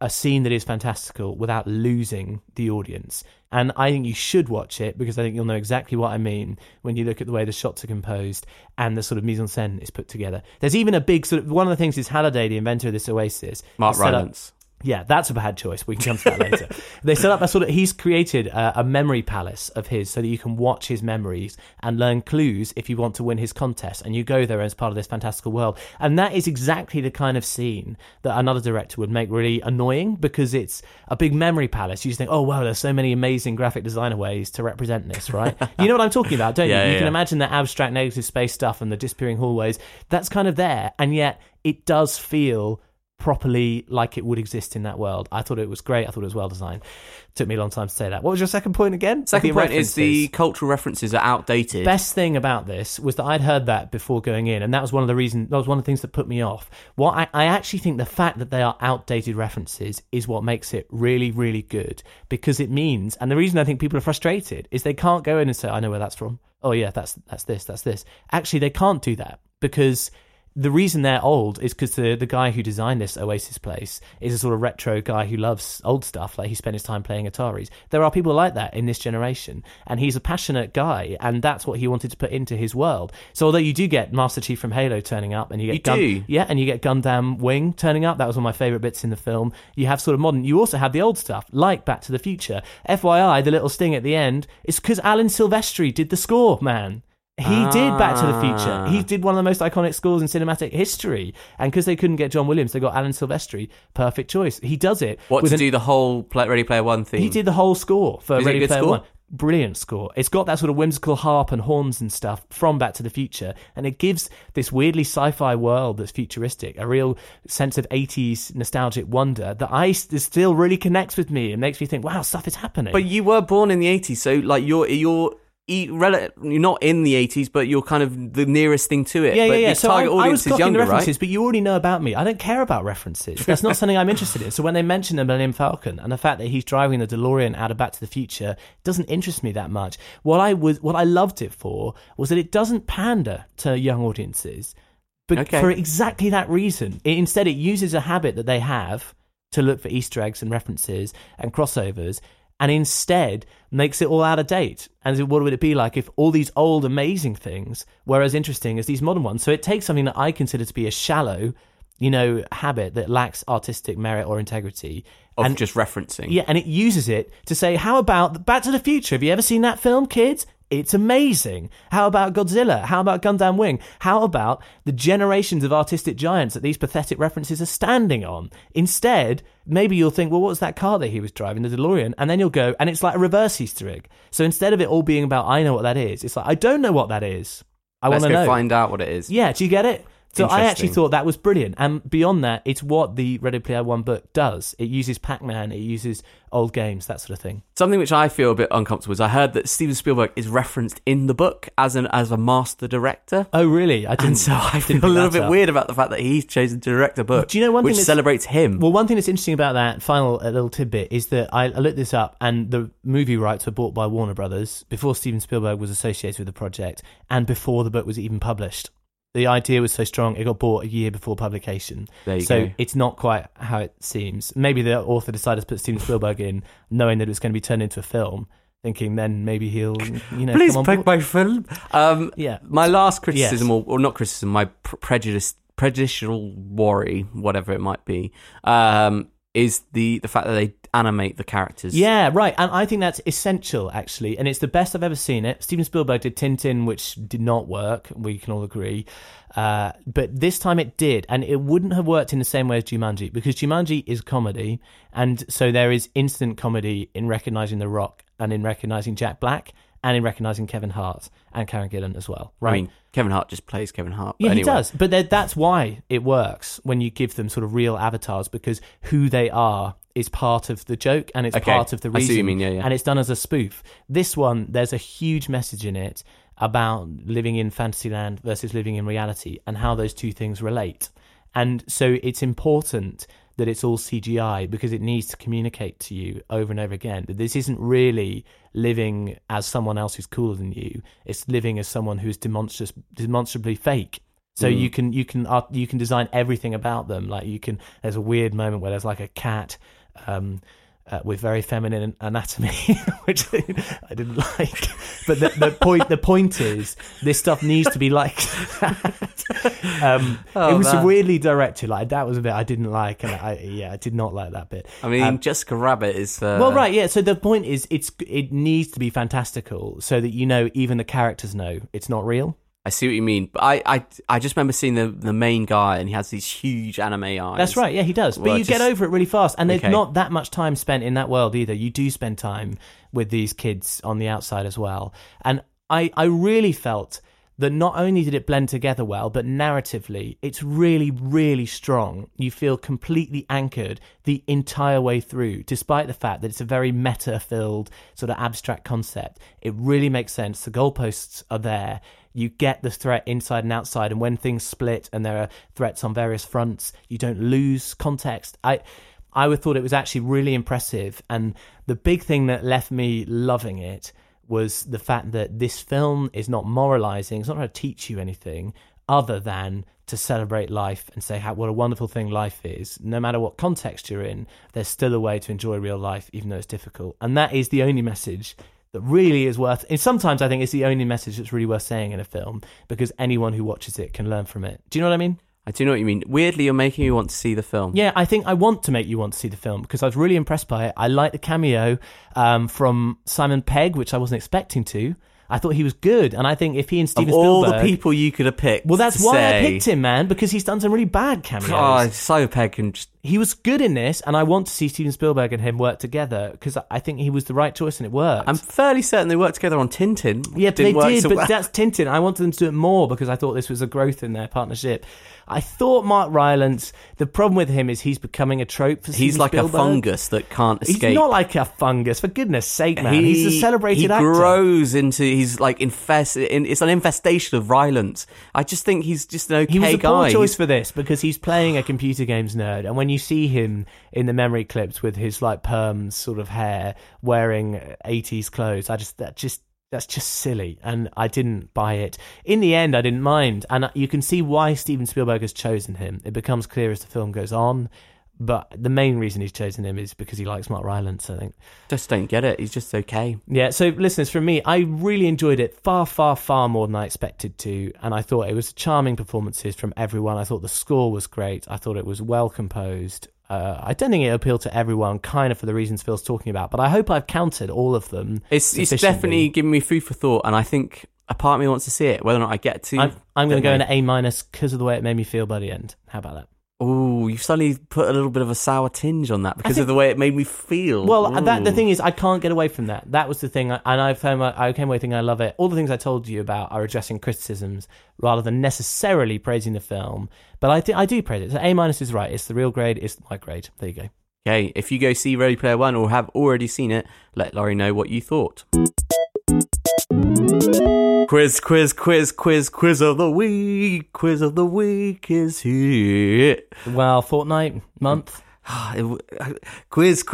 a scene that is fantastical without losing the audience. And I think you should watch it, because I think you'll know exactly what I mean when you look at the way the shots are composed and the sort of mise-en-scène is put together. There's even a big sort of, one of the things is Halliday, the inventor of this Oasis, Mark Rylance. Yeah, that's a bad choice. We can come to that later. They set up a sort of... He's created a memory palace of his so that you can watch his memories and learn clues if you want to win his contest. And you go there as part of this fantastical world. And that is exactly the kind of scene that another director would make really annoying, because it's a big memory palace. You just think, oh, wow, there's so many amazing graphic designer ways to represent this, right? You know what I'm talking about, don't you? You can imagine the abstract negative space stuff and the disappearing hallways. That's kind of there. And yet it does feel... properly like it would exist in that world. I thought it was great. I thought it was well designed. Took me a long time to say that. What was your second point again? Second point is the cultural references are outdated. Best thing about this was that I'd heard that before going in, and that was one of the reasons, that was one of the things that put me off. What I actually think the fact that they are outdated references is what makes it really, really good, because it means, and the reason I think people are frustrated is they can't go in and say, I know where that's from. Oh yeah, that's this. Actually, they can't do that, because the reason they're old is because the guy who designed this Oasis place is a sort of retro guy who loves old stuff. Like, he spent his time playing Ataris. There are people like that in this generation, and he's a passionate guy, and that's what he wanted to put into his world. So although you do get Master Chief from Halo turning up, and you get Gundam Wing turning up. That was one of my favourite bits in the film. You have sort of modern. You also have the old stuff, like Back to the Future. FYI, the little sting at the end is because Alan Silvestri did the score, man. He did Back to the Future. He did one of the most iconic scores in cinematic history. And because they couldn't get John Williams, they got Alan Silvestri. Perfect choice. He does it. Do the whole Ready Player One theme? He did the whole score for Ready Player One. Brilliant score. It's got that sort of whimsical harp and horns and stuff from Back to the Future, and it gives this weirdly sci-fi world that's futuristic a real sense of 80s nostalgic wonder that still really connects with me and makes me think, wow, stuff is happening. But you were born in the 80s, so like you're not in the 80s, but you're kind of the nearest thing to it. Yeah. So I was clocking the references, right? But you already know about me. I don't care about references. That's not something I'm interested in. So when they mention the Millennium Falcon and the fact that he's driving the DeLorean out of Back to the Future doesn't interest me that much. What I loved it for was that it doesn't pander to young audiences, but for exactly that reason. Instead, it uses a habit that they have to look for Easter eggs and references and crossovers, and instead makes it all out of date. And what would it be like if all these old amazing things were as interesting as these modern ones? So it takes something that I consider to be a shallow, habit that lacks artistic merit or integrity. Of just referencing. Yeah, and it uses it to say, how about Back to the Future? Have you ever seen that film, kids? It's amazing. How about Godzilla? How about Gundam Wing? How about the generations of artistic giants that these pathetic references are standing on? Instead, maybe you'll think, well, what was that car that he was driving, the DeLorean? And then you'll go, and it's like a reverse Easter egg. So instead of it all being about, I know what that is, it's like, I don't know what that is. I want to know. Let's go find out what it is. Yeah, do you get it? So I actually thought that was brilliant. And beyond that, it's what the Ready Player One book does. It uses Pac-Man, it uses old games, that sort of thing. Something which I feel a bit uncomfortable is I heard that Steven Spielberg is referenced in the book as a master director. Oh, really? I feel a little bit weird about the fact that he's chosen to direct a book, do you know, which celebrates him. Well, one thing that's interesting about that final little tidbit is that I looked this up, and the movie rights were bought by Warner Brothers before Steven Spielberg was associated with the project and before the book was even published. The idea was so strong, it got bought a year before publication. There you go. It's not quite how it seems. Maybe the author decided to put Steven Spielberg in, knowing that it was going to be turned into a film, thinking then maybe he'll, please pick my film. My last criticism, or not criticism, my prejudicial worry, whatever it might be, is the fact that they animate the characters. Yeah, right. And I think that's essential, actually. And it's the best I've ever seen it. Steven Spielberg did Tintin, which did not work. We can all agree. But this time it did. And it wouldn't have worked in the same way as Jumanji, because Jumanji is comedy. And so there is instant comedy in recognising The Rock and in recognising Jack Black and in recognising Kevin Hart and Karen Gillan as well. Right? I mean, Kevin Hart just plays Kevin Hart. Yeah, anyway. He does. But that's why it works when you give them sort of real avatars, because who they are is part of the joke and it's part of the reason. I see what you mean, yeah. And it's done as a spoof. This one, there's a huge message in it about living in Fantasyland versus living in reality and how those two things relate. And so it's important that it's all CGI, because it needs to communicate to you over and over again that this isn't really living as someone else who's cooler than you. It's living as someone who's demonstrably fake. So you can design everything about them. Like there's a weird moment where there's like a cat with very feminine anatomy, which I didn't like. But the point is, this stuff needs to be like that. It was weirdly directed. Like that was a bit I didn't like, and I did not like that bit. I mean, Jessica Rabbit is well, right, yeah. So the point is, it needs to be fantastical, so that even the characters know it's not real. I see what you mean, but I just remember seeing the main guy, and he has these huge anime eyes. That's right, yeah, he does. But you get over it really fast, and there's not that much time spent in that world either. You do spend time with these kids on the outside as well, and I really felt that not only did it blend together well, but narratively, it's really, really strong. You feel completely anchored the entire way through, despite the fact that it's a very meta-filled sort of abstract concept. It really makes sense. The goalposts are there. You get the threat inside and outside, and when things split and there are threats on various fronts, you don't lose context. I would thought it was actually really impressive, and the big thing that left me loving it was the fact that this film is not moralizing. It's not trying to teach you anything other than to celebrate life and say what a wonderful thing life is. No matter what context you're in, there's still a way to enjoy real life, even though it's difficult. And that is the only message that really is worth... And sometimes I think it's the only message that's really worth saying in a film, because anyone who watches it can learn from it. Do you know what I mean? I do know what you mean. Weirdly, you're making me want to see the film. Yeah, I think I want to make you want to see the film, because I was really impressed by it. I like the cameo from Simon Pegg, which I wasn't expecting to. I thought he was good, and I think if he and Steven Spielberg... all the people you could have picked. Well, that's why I picked him, man, because he's done some really bad cameos. Oh, Simon Pegg and just... He was good in this, and I want to see Steven Spielberg and him work together, because I think he was the right choice, and it worked. I'm fairly certain they worked together on Tintin. Yeah, but that's Tintin. I wanted them to do it more, because I thought this was a growth in their partnership. I thought Mark Rylance, the problem with him is he's becoming a trope for Steven Spielberg. He's like a fungus that can't escape. He's not like a fungus, for goodness sake, man. He's a celebrated actor. He grows into... He's like infested. It's an infestation of Rylance. I just think he's just an okay guy. He was a poor choice for this because he's playing a computer games nerd. And when you see him in the memory clips with his like perms sort of hair, wearing 80s clothes, that's just silly. And I didn't buy it. In the end, I didn't mind. And you can see why Steven Spielberg has chosen him. It becomes clear as the film goes on. But the main reason he's chosen him is because he likes Mark Rylance, I think. Just don't get it. He's just okay. Yeah, so listeners, for me, I really enjoyed it far more than I expected to. And I thought it was charming performances from everyone. I thought the score was great. I thought it was well composed. I don't think it appealed to everyone, kind of for the reasons Phil's talking about. But I hope I've counted all of them. It's definitely given me food for thought. And I think a part of me wants to see it, whether or not I get to. I'm going to go in at A- because of the way it made me feel by the end. How about that? Oh, you've suddenly put a little bit of a sour tinge on that because of the way it made me feel. Well, the thing is, I can't get away from that. That was the thing, and I came away thinking I love it. All the things I told you about are addressing criticisms rather than necessarily praising the film. But I do praise it. So A- is right. It's the real grade. It's my grade. There you go. Okay, if you go see Ready Player One or have already seen it, let Laurie know what you thought. Quiz of the week. Quiz of the week is here. Well, fortnight, month. Quiz of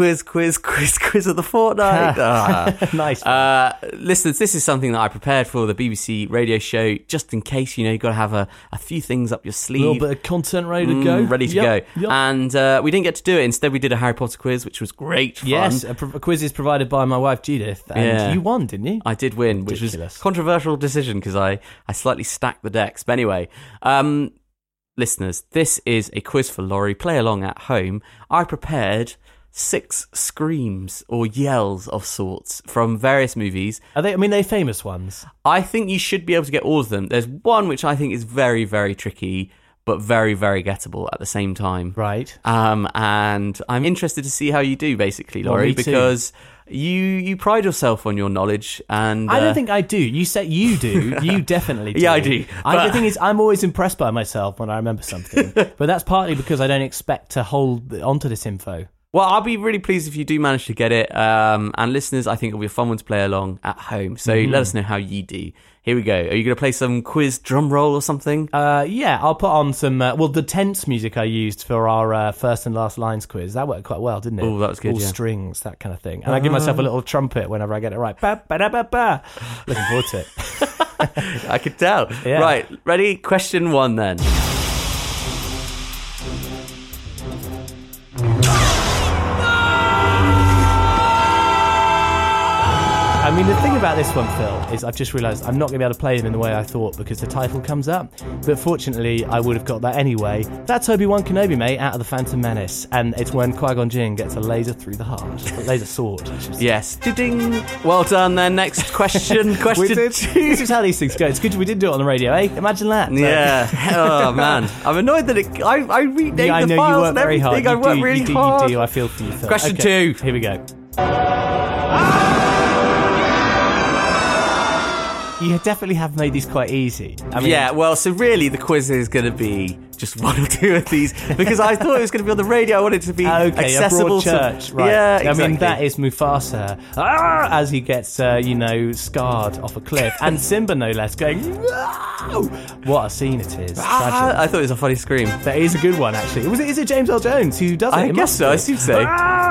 the fortnight. Nice. Listeners, this is something that I prepared for the BBC radio show, just in case, you've got to have a few things up your sleeve. A little bit of content ready to go. Ready to go. And we didn't get to do it. Instead, we did a Harry Potter quiz, which was great fun. Yes, a quiz is provided by my wife, Judith. And you won, didn't you? I did win, Ridiculous. Which was a controversial decision because I slightly stacked the decks. But anyway... listeners, this is a quiz for Laurie. Play along at home. I prepared 6 screams or yells of sorts from various movies. Are they? I mean, they're famous ones. I think you should be able to get all of them. There's one which I think is very, very tricky, but very, very gettable at the same time. Right. And I'm interested to see how you do, basically, Laurie, because... You pride yourself on your knowledge, and I don't think I do. You say you do. You definitely do. Yeah, I do. The thing is, I'm always impressed by myself when I remember something, but that's partly because I don't expect to hold onto this info. Well, I'll be really pleased if you do manage to get it. And listeners, I think it'll be a fun one to play along at home. So let us know how you do. Here we go. Are you going to play some quiz drum roll or something? Yeah, I'll put on some... the tense music I used for our first and last lines quiz. That worked quite well, didn't it? Oh, that was good, All strings, that kind of thing. And I give myself a little trumpet whenever I get it right. Ba, ba, da, ba, ba. Looking forward to it. I could tell. Yeah. Right, ready? Question 1 then. I mean, the thing about this one, Phil, is I've just realised I'm not going to be able to play him in the way I thought because the title comes up. But fortunately, I would have got that anyway. That's Obi-Wan Kenobi, mate, out of The Phantom Menace. And it's when Qui-Gon Jinn gets a laser through the heart. A laser sword. Yes. Ding. Well done then. Next question. Question 2. This is how these things go. It's good we didn't do it on the radio, eh? Imagine that. So. Yeah. Oh, man. I'm annoyed that it... I renamed the files and everything. I know you work very hard. I work really hard. You do. I feel for you, Phil. Question 2. Here we go. You definitely have made these quite easy. I mean, so really the quiz is going to be just 1 or 2 of these because I thought it was going to be on the radio. I wanted it to be accessible to... church, right. Yeah, exactly. I mean, that is Mufasa as he gets, scarred off a cliff. And Simba, no less, going, "Whoa!" What a scene it is. I thought it was a funny scream. That is a good one, actually. Is it James L. Jones who does it? I guess so, I assume so.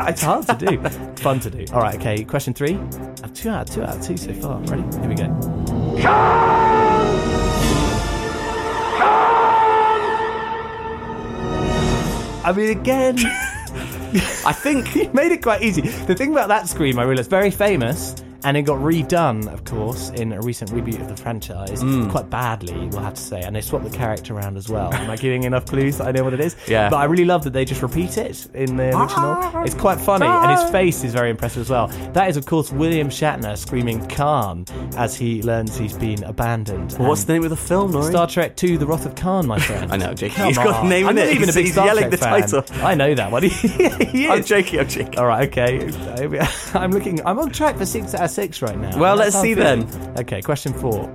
It's hard to do. Fun to do. All right, okay, question 3. 2 out of 2 so far. Ready? Here we go. I mean, again, I think he made it quite easy. The thing about that scream, I realised, very famous, And it got redone, of course, in a recent reboot of the franchise, quite badly, we'll have to say. And they swapped the character around as well. Am I giving enough clues that I know what it is? Yeah. But I really love that they just repeat it in the original. It's quite funny, and his face is very impressive as well. That is, of course, William Shatner screaming Khan as he learns he's been abandoned. Well, what's the name of the film, Laurie? Star Trek II, The Wrath of Khan, my friend. I know, JK. He's got a name in it. I'm not even a big Star Trek fan. He's yelling the title. I know that one. He is. I'm joking. All right, okay. I'm on track for 6 out of 6 right now. Well, let's see then. Okay, question 4.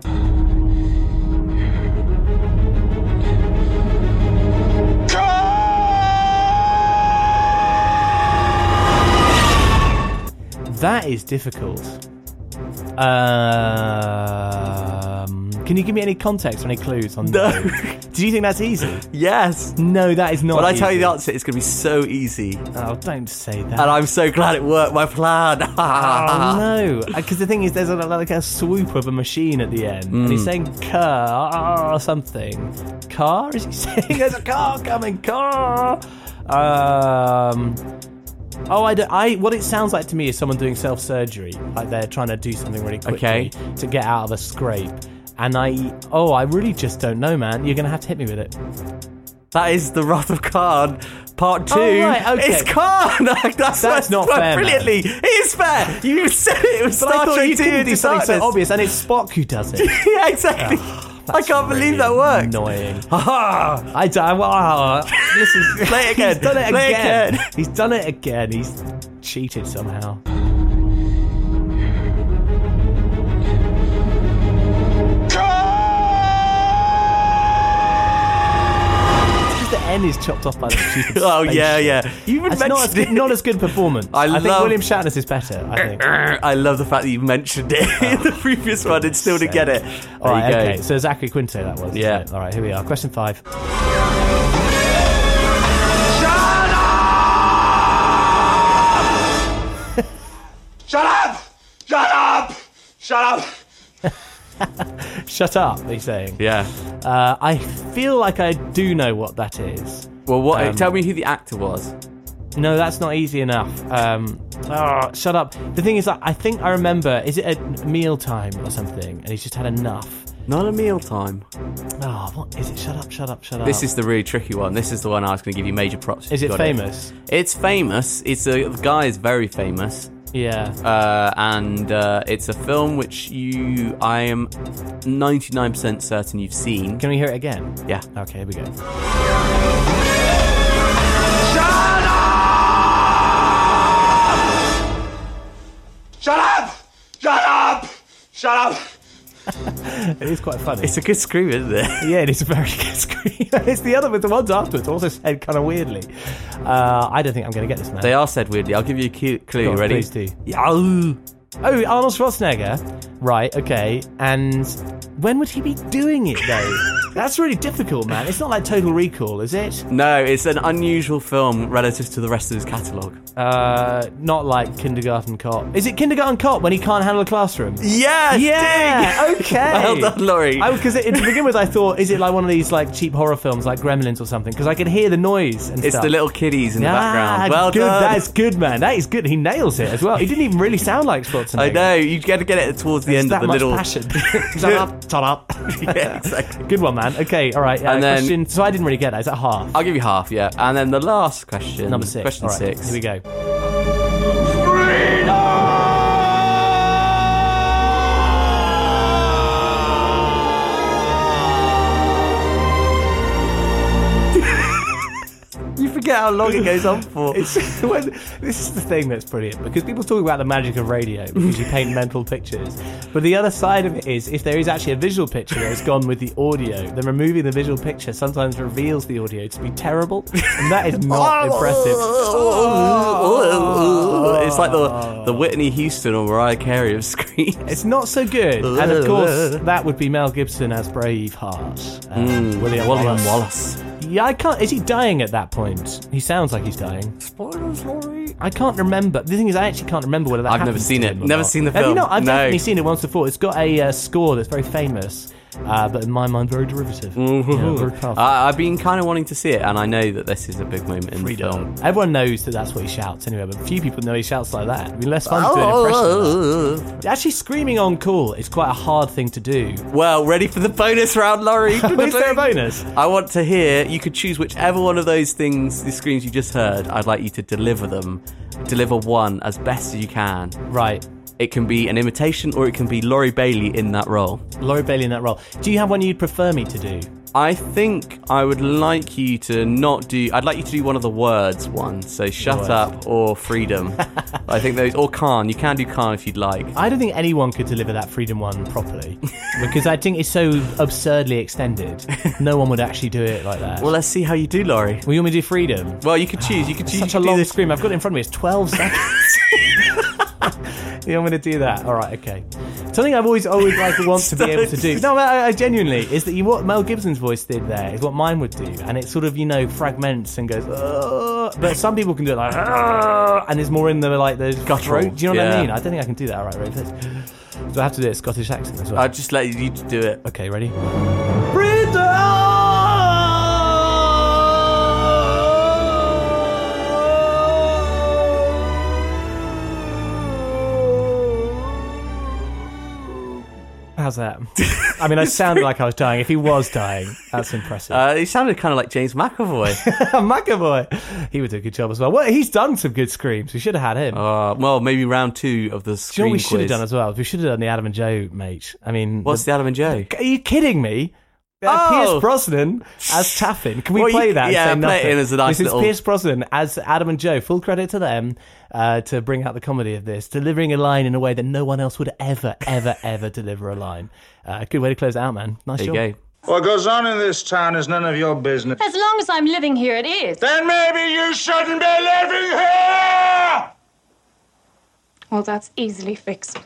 That is difficult. Can you give me any context or any clues on that? No. Do you think that's easy? Yes. No, that is not easy. When I tell you the answer, it's going to be so easy. Oh, don't say that. And I'm so glad it worked, my plan. Oh, no. Because the thing is, there's like a swoop of a machine at the end. And he's saying car or something. Car? Is he saying there's a car coming? Car! What it sounds like to me is someone doing self-surgery. Like they're trying to do something really quickly to get out of a scrape. And I really just don't know, man. You're going to have to hit me with it. That is The Wrath of Khan, Part 2. Oh, right, okay. It's Khan! That's not fair, brilliantly. Man. It is fair. You said it was Star Trek 2. You couldn't do something so obvious, and it's Spock who does it. Yeah, exactly. I can't really believe that worked. Annoying. Listen, play it again. He's done it again. He's done it again. He's cheated somehow. N is chopped off by the stupid yeah. You even mentioned it. Not as good performance. I think William Shatner's is better, I think. I love the fact that you mentioned it in the previous one and still didn't get it. All right, okay. So Zachary Quinto that was. Yeah. All right, here we are. Question 5. Shut up! Shut up, he's saying. Yeah. I feel like I do know what that is. Well, what? Tell me who the actor was. No, that's not easy enough. Shut up. The thing is, I think I remember, is it at mealtime or something? And he's just had enough. Not a mealtime. Oh, what is it? Shut up. This is the really tricky one. This is the one I was going to give you major props. Is it famous? It's famous. The guy is very famous. Yeah. And it's a film which I am 99% certain you've seen. Can we hear it again? Yeah. Okay, here we go. Shut up! Shut up! Shut up! Shut up! It is quite funny. It's a good scream, isn't it? Yeah, it is a very good scream. It's the ones afterwards also said kind of weirdly. I don't think I'm going to get this, man. They are said weirdly. I'll give you a clue. Ready? Please do. Oh, Arnold Schwarzenegger. Right, okay. And when would he be doing it, though? That's really difficult, man. It's not like Total Recall, is it? No, it's an unusual film relative to the rest of his catalogue. Not like Kindergarten Cop. Is it Kindergarten Cop when he can't handle a classroom? Yes! Yeah! Ding. Okay! Well done, Laurie. Because to begin with, I thought, is it like one of these like cheap horror films like Gremlins or something? Because I could hear the noise and stuff. It's the little kiddies in the background. Well good. Done. That is good, man. That is good. He nails it as well. He didn't even really sound like Schwarzenegger. I know. You got to get it towards the end of the little... It's that much passion. Shut up. Yeah, exactly. Good one, man. Okay, all right. And then, question, so I didn't really get that. Is that half? I'll give you half, yeah. And then the last question. Number 6. Question 6. Here we go. You forget how long it goes on for. This is the thing that's brilliant, because people talk about the magic of radio, because you paint mental pictures. But the other side of it is, if there is actually a visual picture that has gone with the audio, then removing the visual picture sometimes reveals the audio to be terrible, and that is not impressive. It's like the Whitney Houston or Mariah Carey of screams. It's not so good, and of course, that would be Mel Gibson as Braveheart. William Wallace. Yeah, I can't. Is he dying at that point? He sounds like he's dying. Spoilers, Laurie. I can't remember. The thing is, I actually can't remember whether that happened. I've never seen it. Never seen the film. Have you not? I've definitely seen it once before. It's got a score that's very famous. but in my mind, very derivative. Mm-hmm. Yeah, very powerful. I've been kind of wanting to see it, and I know that this is a big moment in the film. Everyone knows that that's what he shouts anyway, but few people know he shouts like that. It'd be less fun to do an impression of that. Actually, screaming on call is quite a hard thing to do. Well, ready for the bonus round, Laurie? Is there a bonus? I want to hear, you could choose whichever one of those things, the screams you just heard, I'd like you to deliver them. Deliver one as best as you can. Right. It can be an imitation, or it can be Laurie Bailey in that role. Laurie Bailey in that role. Do you have one you'd prefer me to do? I think I would like you to not do... I'd like you to do one of the words ones. So shut up or freedom. I think those... Or Khan. You can do Khan if you'd like. I don't think anyone could deliver that freedom one properly. Because I think it's so absurdly extended. No one would actually do it like that. Well, let's see how you do, Laurie. Well, you want me to do freedom? Well, you could choose. You could choose. Such a long scream. I've got it in front of me. It's 12 seconds. Yeah, I'm going to do that. All right, okay. Something I've always like to want to be able to do. No, I genuinely is that what Mel Gibson's voice did there is what mine would do, and it sort of fragments and goes. But some people can do it like, and it's more in the like the guttural. Do you know what I mean? I don't think I can do that. All right, ready? Do I have to do a Scottish accent as well? I'll just let you do it. Okay, ready? Britain! How's that? I mean, I sounded like I was dying. If he was dying, that's impressive. He sounded kind of like James McAvoy. McAvoy. He would do a good job as well. Well, he's done some good screams. We should have had him. Well, maybe round two of the scream quiz. Should have done as well? We should have done the Adam and Joe, mate. I mean... What's the Adam and Joe? Are you kidding me? Pierce Brosnan as Taffin. Can we play that? Yeah, and say play nothing? It in as a nice little... This is Pierce Brosnan as Adam and Joe. Full credit to them to bring out the comedy of this, delivering a line in a way that no one else would ever, ever, ever deliver a line. Good way to close it out, man. Nice job. There you go. What goes on in this town is none of your business. As long as I'm living here, it is. Then maybe you shouldn't be living here! Well, that's easily fixed.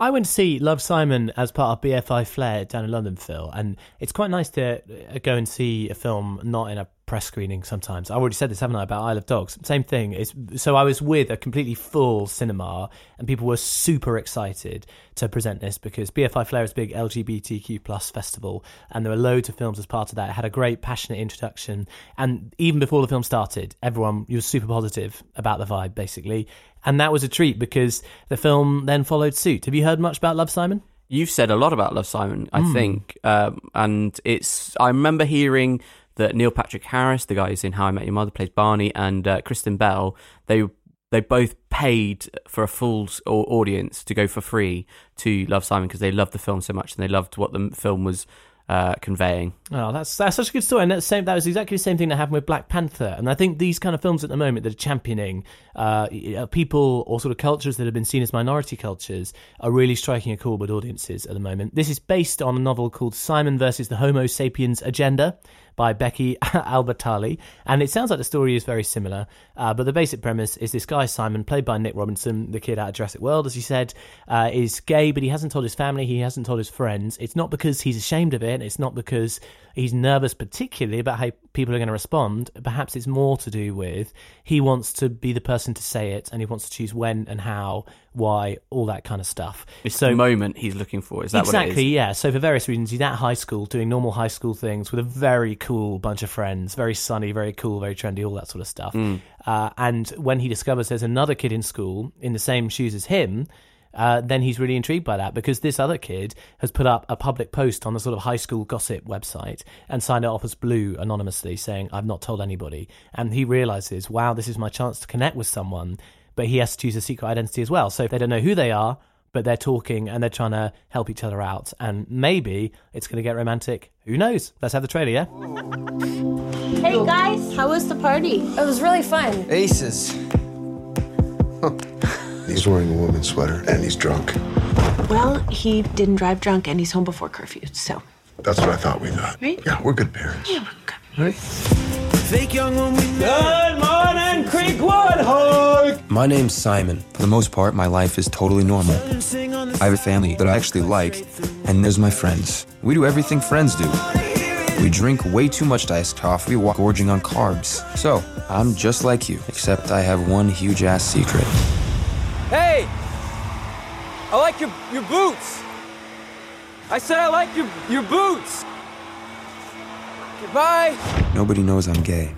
I went to see Love Simon as part of BFI Flair down in London, Phil, and it's quite nice to go and see a film not in a press screening sometimes. I already said this, haven't I, about Isle of Dogs? Same thing. So I was with a completely full cinema, and people were super excited to present this because BFI Flair is a big LGBTQ plus festival, and there were loads of films as part of that. It had a great, passionate introduction, and even before the film started, everyone was super positive about the vibe, basically. And that was a treat because the film then followed suit. Have you heard much about Love, Simon? You've said a lot about Love, Simon, I think. And it's... I remember hearing that Neil Patrick Harris, the guy who's in How I Met Your Mother, plays Barney, and Kristen Bell, they both paid for a full audience to go for free to Love, Simon because they loved the film so much and they loved what the film was conveying. Oh, that's such a good story. And that was exactly the same thing that happened with Black Panther. And I think these kind of films at the moment that are championing people or sort of cultures that have been seen as minority cultures are really striking a chord with audiences at the moment. This is based on a novel called Simon versus the Homo Sapiens Agenda by Becky Albertalli, and it sounds like the story is very similar, but the basic premise is this guy Simon, played by Nick Robinson, the kid out of Jurassic World, as you said, is gay, but he hasn't told his family, he hasn't told his friends. It's not because he's ashamed of it, it's not because he's nervous particularly about how people are going to respond. Perhaps it's more to do with he wants to be the person to say it, and he wants to choose when and how, why, all that kind of stuff. It's the moment he's looking for, is that exactly, what it is? Exactly, yeah. So for various reasons, he's at high school doing normal high school things with a very cool bunch of friends, very sunny, very cool, very trendy, all that sort of stuff. And when he discovers there's another kid in school in the same shoes as him, then he's really intrigued by that because this other kid has put up a public post on a sort of high school gossip website and signed it off as blue anonymously, saying, I've not told anybody. And he realises, wow, this is my chance to connect with someone, but he has to choose a secret identity as well. So if they don't know who they are, but they're talking and they're trying to help each other out. And maybe it's going to get romantic. Who knows? Let's have the trailer, yeah? Hey, guys, how was the party? It was really fun. Aces. Huh. He's wearing a woman's sweater and he's drunk. Well, he didn't drive drunk and he's home before curfew, so. That's what I thought we thought. Right? Yeah, we're good parents. Yeah, we're good parents. Right? Fake young one we good morning, Creekwood Hulk! My name's Simon. For the most part, my life is totally normal. I have a family that I actually like, and there's my friends. We do everything friends do. We drink way too much diced coffee while gorging on carbs. So, I'm just like you, except I have one huge-ass secret. Hey! I like your boots! I said I like your boots. Goodbye. Nobody knows I'm gay.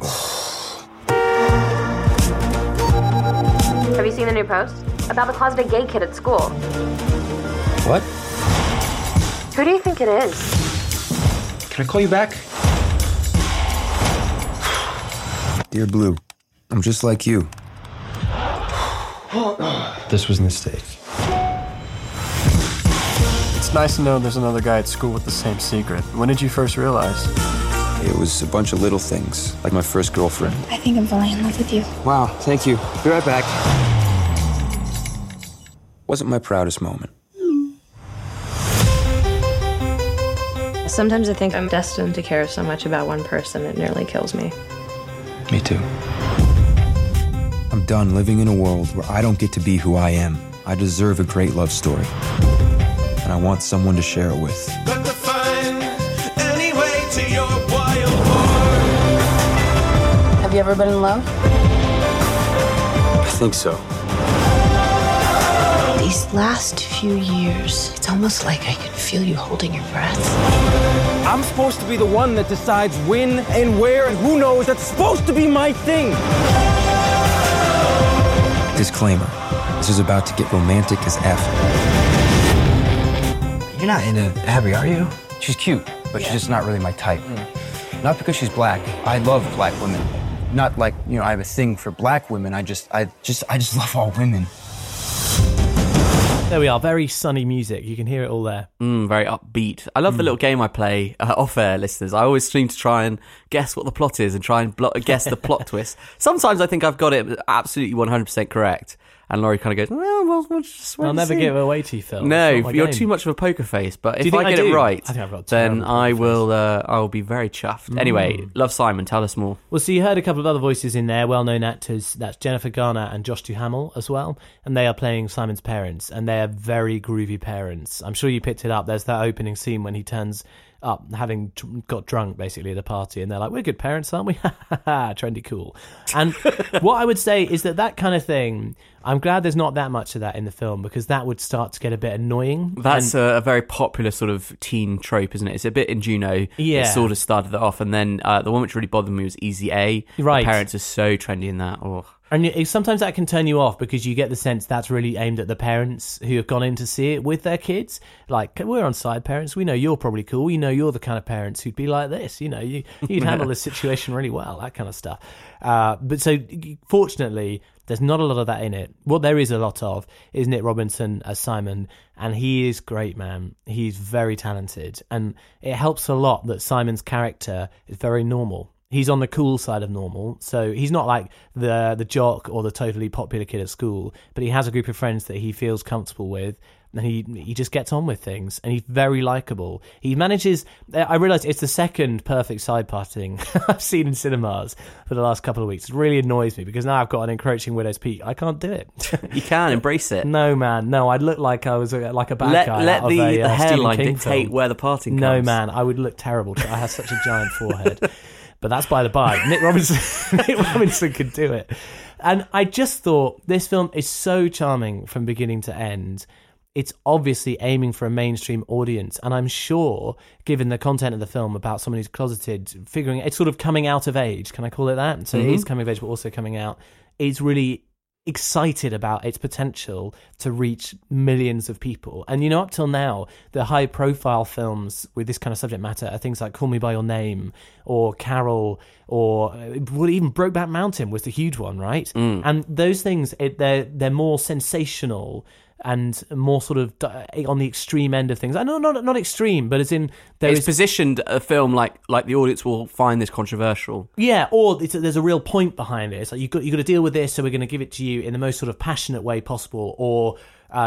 Have you seen the new post? About the closeted gay kid at school. What? Who do you think it is? Can I call you back? Dear Blue, I'm just like you. This was a mistake. It's nice to know there's another guy at school with the same secret. When did you first realize? It was a bunch of little things, like my first girlfriend. I think I'm falling in love with you. Wow, thank you. Be right back. Wasn't my proudest moment. Sometimes I think I'm destined to care so much about one person, it nearly kills me. Me too. I'm done living in a world where I don't get to be who I am. I deserve a great love story. And I want someone to share it with. But to find any way to your wild heart. Have you ever been in love? I think so. These last few years, it's almost like I can feel you holding your breath. I'm supposed to be the one that decides when and where and who knows. That's supposed to be my thing. Disclaimer. This is about to get romantic as F. You're not into Abby, are you? She's cute, but yeah. She's just not really my type. Mm. Not because she's black. I love black women. Not like, you know, I have a thing for black women. I just love all women. There we are, very sunny music. You can hear it all there. Very upbeat. I love the little game I play off-air, listeners. I always seem to try and guess what the plot is and try and guess the plot twist. Sometimes I think I've got it absolutely 100% correct. And Laurie kind of goes, well, just wait. I'll never give it away to you, Phil. No, you're game. Too much of a poker face. But if I get it right, then I will be very chuffed. Anyway, Love Simon, tell us more. Well, so you heard a couple of other voices in there, well-known actors. That's Jennifer Garner and Josh Duhamel as well. And they are playing Simon's parents. And they are very groovy parents. I'm sure you picked it up. There's that opening scene when he turns up having got drunk basically at a party, and they're like, we're good parents, aren't we? Trendy cool. And what I would say is that kind of thing, I'm glad there's not that much of that in the film, because that would start to get a bit annoying. That's a very popular sort of teen trope, isn't it? It's a bit in Juno. Yeah. It sort of started that off, and then the one which really bothered me was Easy A. Right. The parents are so trendy in that. Oh. And sometimes that can turn you off, because you get the sense that's really aimed at the parents who have gone in to see it with their kids. Like, we're on side parents. We know you're probably cool. You know you're the kind of parents who'd be like this. You know, you'd handle this situation really well, that kind of stuff. But so, fortunately, there's not a lot of that in it. What there is a lot of is Nick Robinson as Simon, and he is great, man. He's very talented. And it helps a lot that Simon's character is very normal. He's on the cool side of normal, so he's not like the jock or the totally popular kid at school, but he has a group of friends that he feels comfortable with, and he just gets on with things, and he's very likeable. He manages... I realise it's the second perfect side parting I've seen in cinemas for the last couple of weeks. It really annoys me, because now I've got an encroaching widow's peak. I can't do it. You can embrace it. No, man. No, I'd look like I was like a bad guy. Let the hairline dictate where the parting comes. No, man. I would look terrible. I have such a giant forehead. But that's by the by. Nick Robinson could do it. And I just thought this film is so charming from beginning to end. It's obviously aiming for a mainstream audience. And I'm sure, given the content of the film about someone who's closeted, figuring it's sort of coming out of age. Can I call it that? So it is coming of age, but also coming out. It's really excited about its potential to reach millions of people. And, you know, up till now, the high-profile films with this kind of subject matter are things like Call Me By Your Name or Carol or even Brokeback Mountain was the huge one, right? Mm. And those things, they're more sensational and more sort of on the extreme end of things. I know, not extreme, but as in... It's positioned a film like the audience will find this controversial. Yeah, or there's a real point behind it. It's like, you've got to deal with this, so we're going to give it to you in the most sort of passionate way possible, or...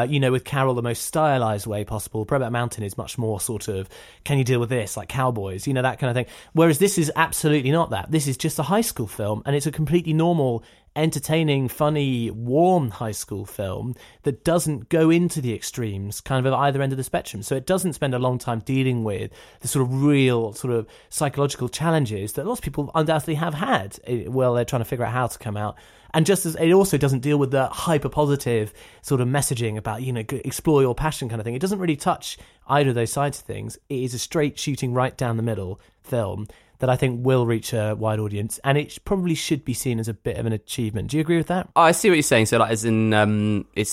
you know, with Carol, the most stylized way possible. Brokeback Mountain is much more sort of, can you deal with this, like cowboys, you know, that kind of thing. Whereas this is absolutely not that. This is just a high school film, and it's a completely normal entertaining, funny, warm high school film that doesn't go into the extremes kind of at either end of the spectrum. So it doesn't spend a long time dealing with the sort of real sort of psychological challenges that lots of people undoubtedly have had while they're trying to figure out how to come out. And just as it also doesn't deal with the hyper-positive sort of messaging about, you know, explore your passion kind of thing. It doesn't really touch either of those sides of things. It is a straight shooting right down the middle film that I think will reach a wide audience, and it probably should be seen as a bit of an achievement. Do you agree with that? I see what you're saying. So, like, as in, it's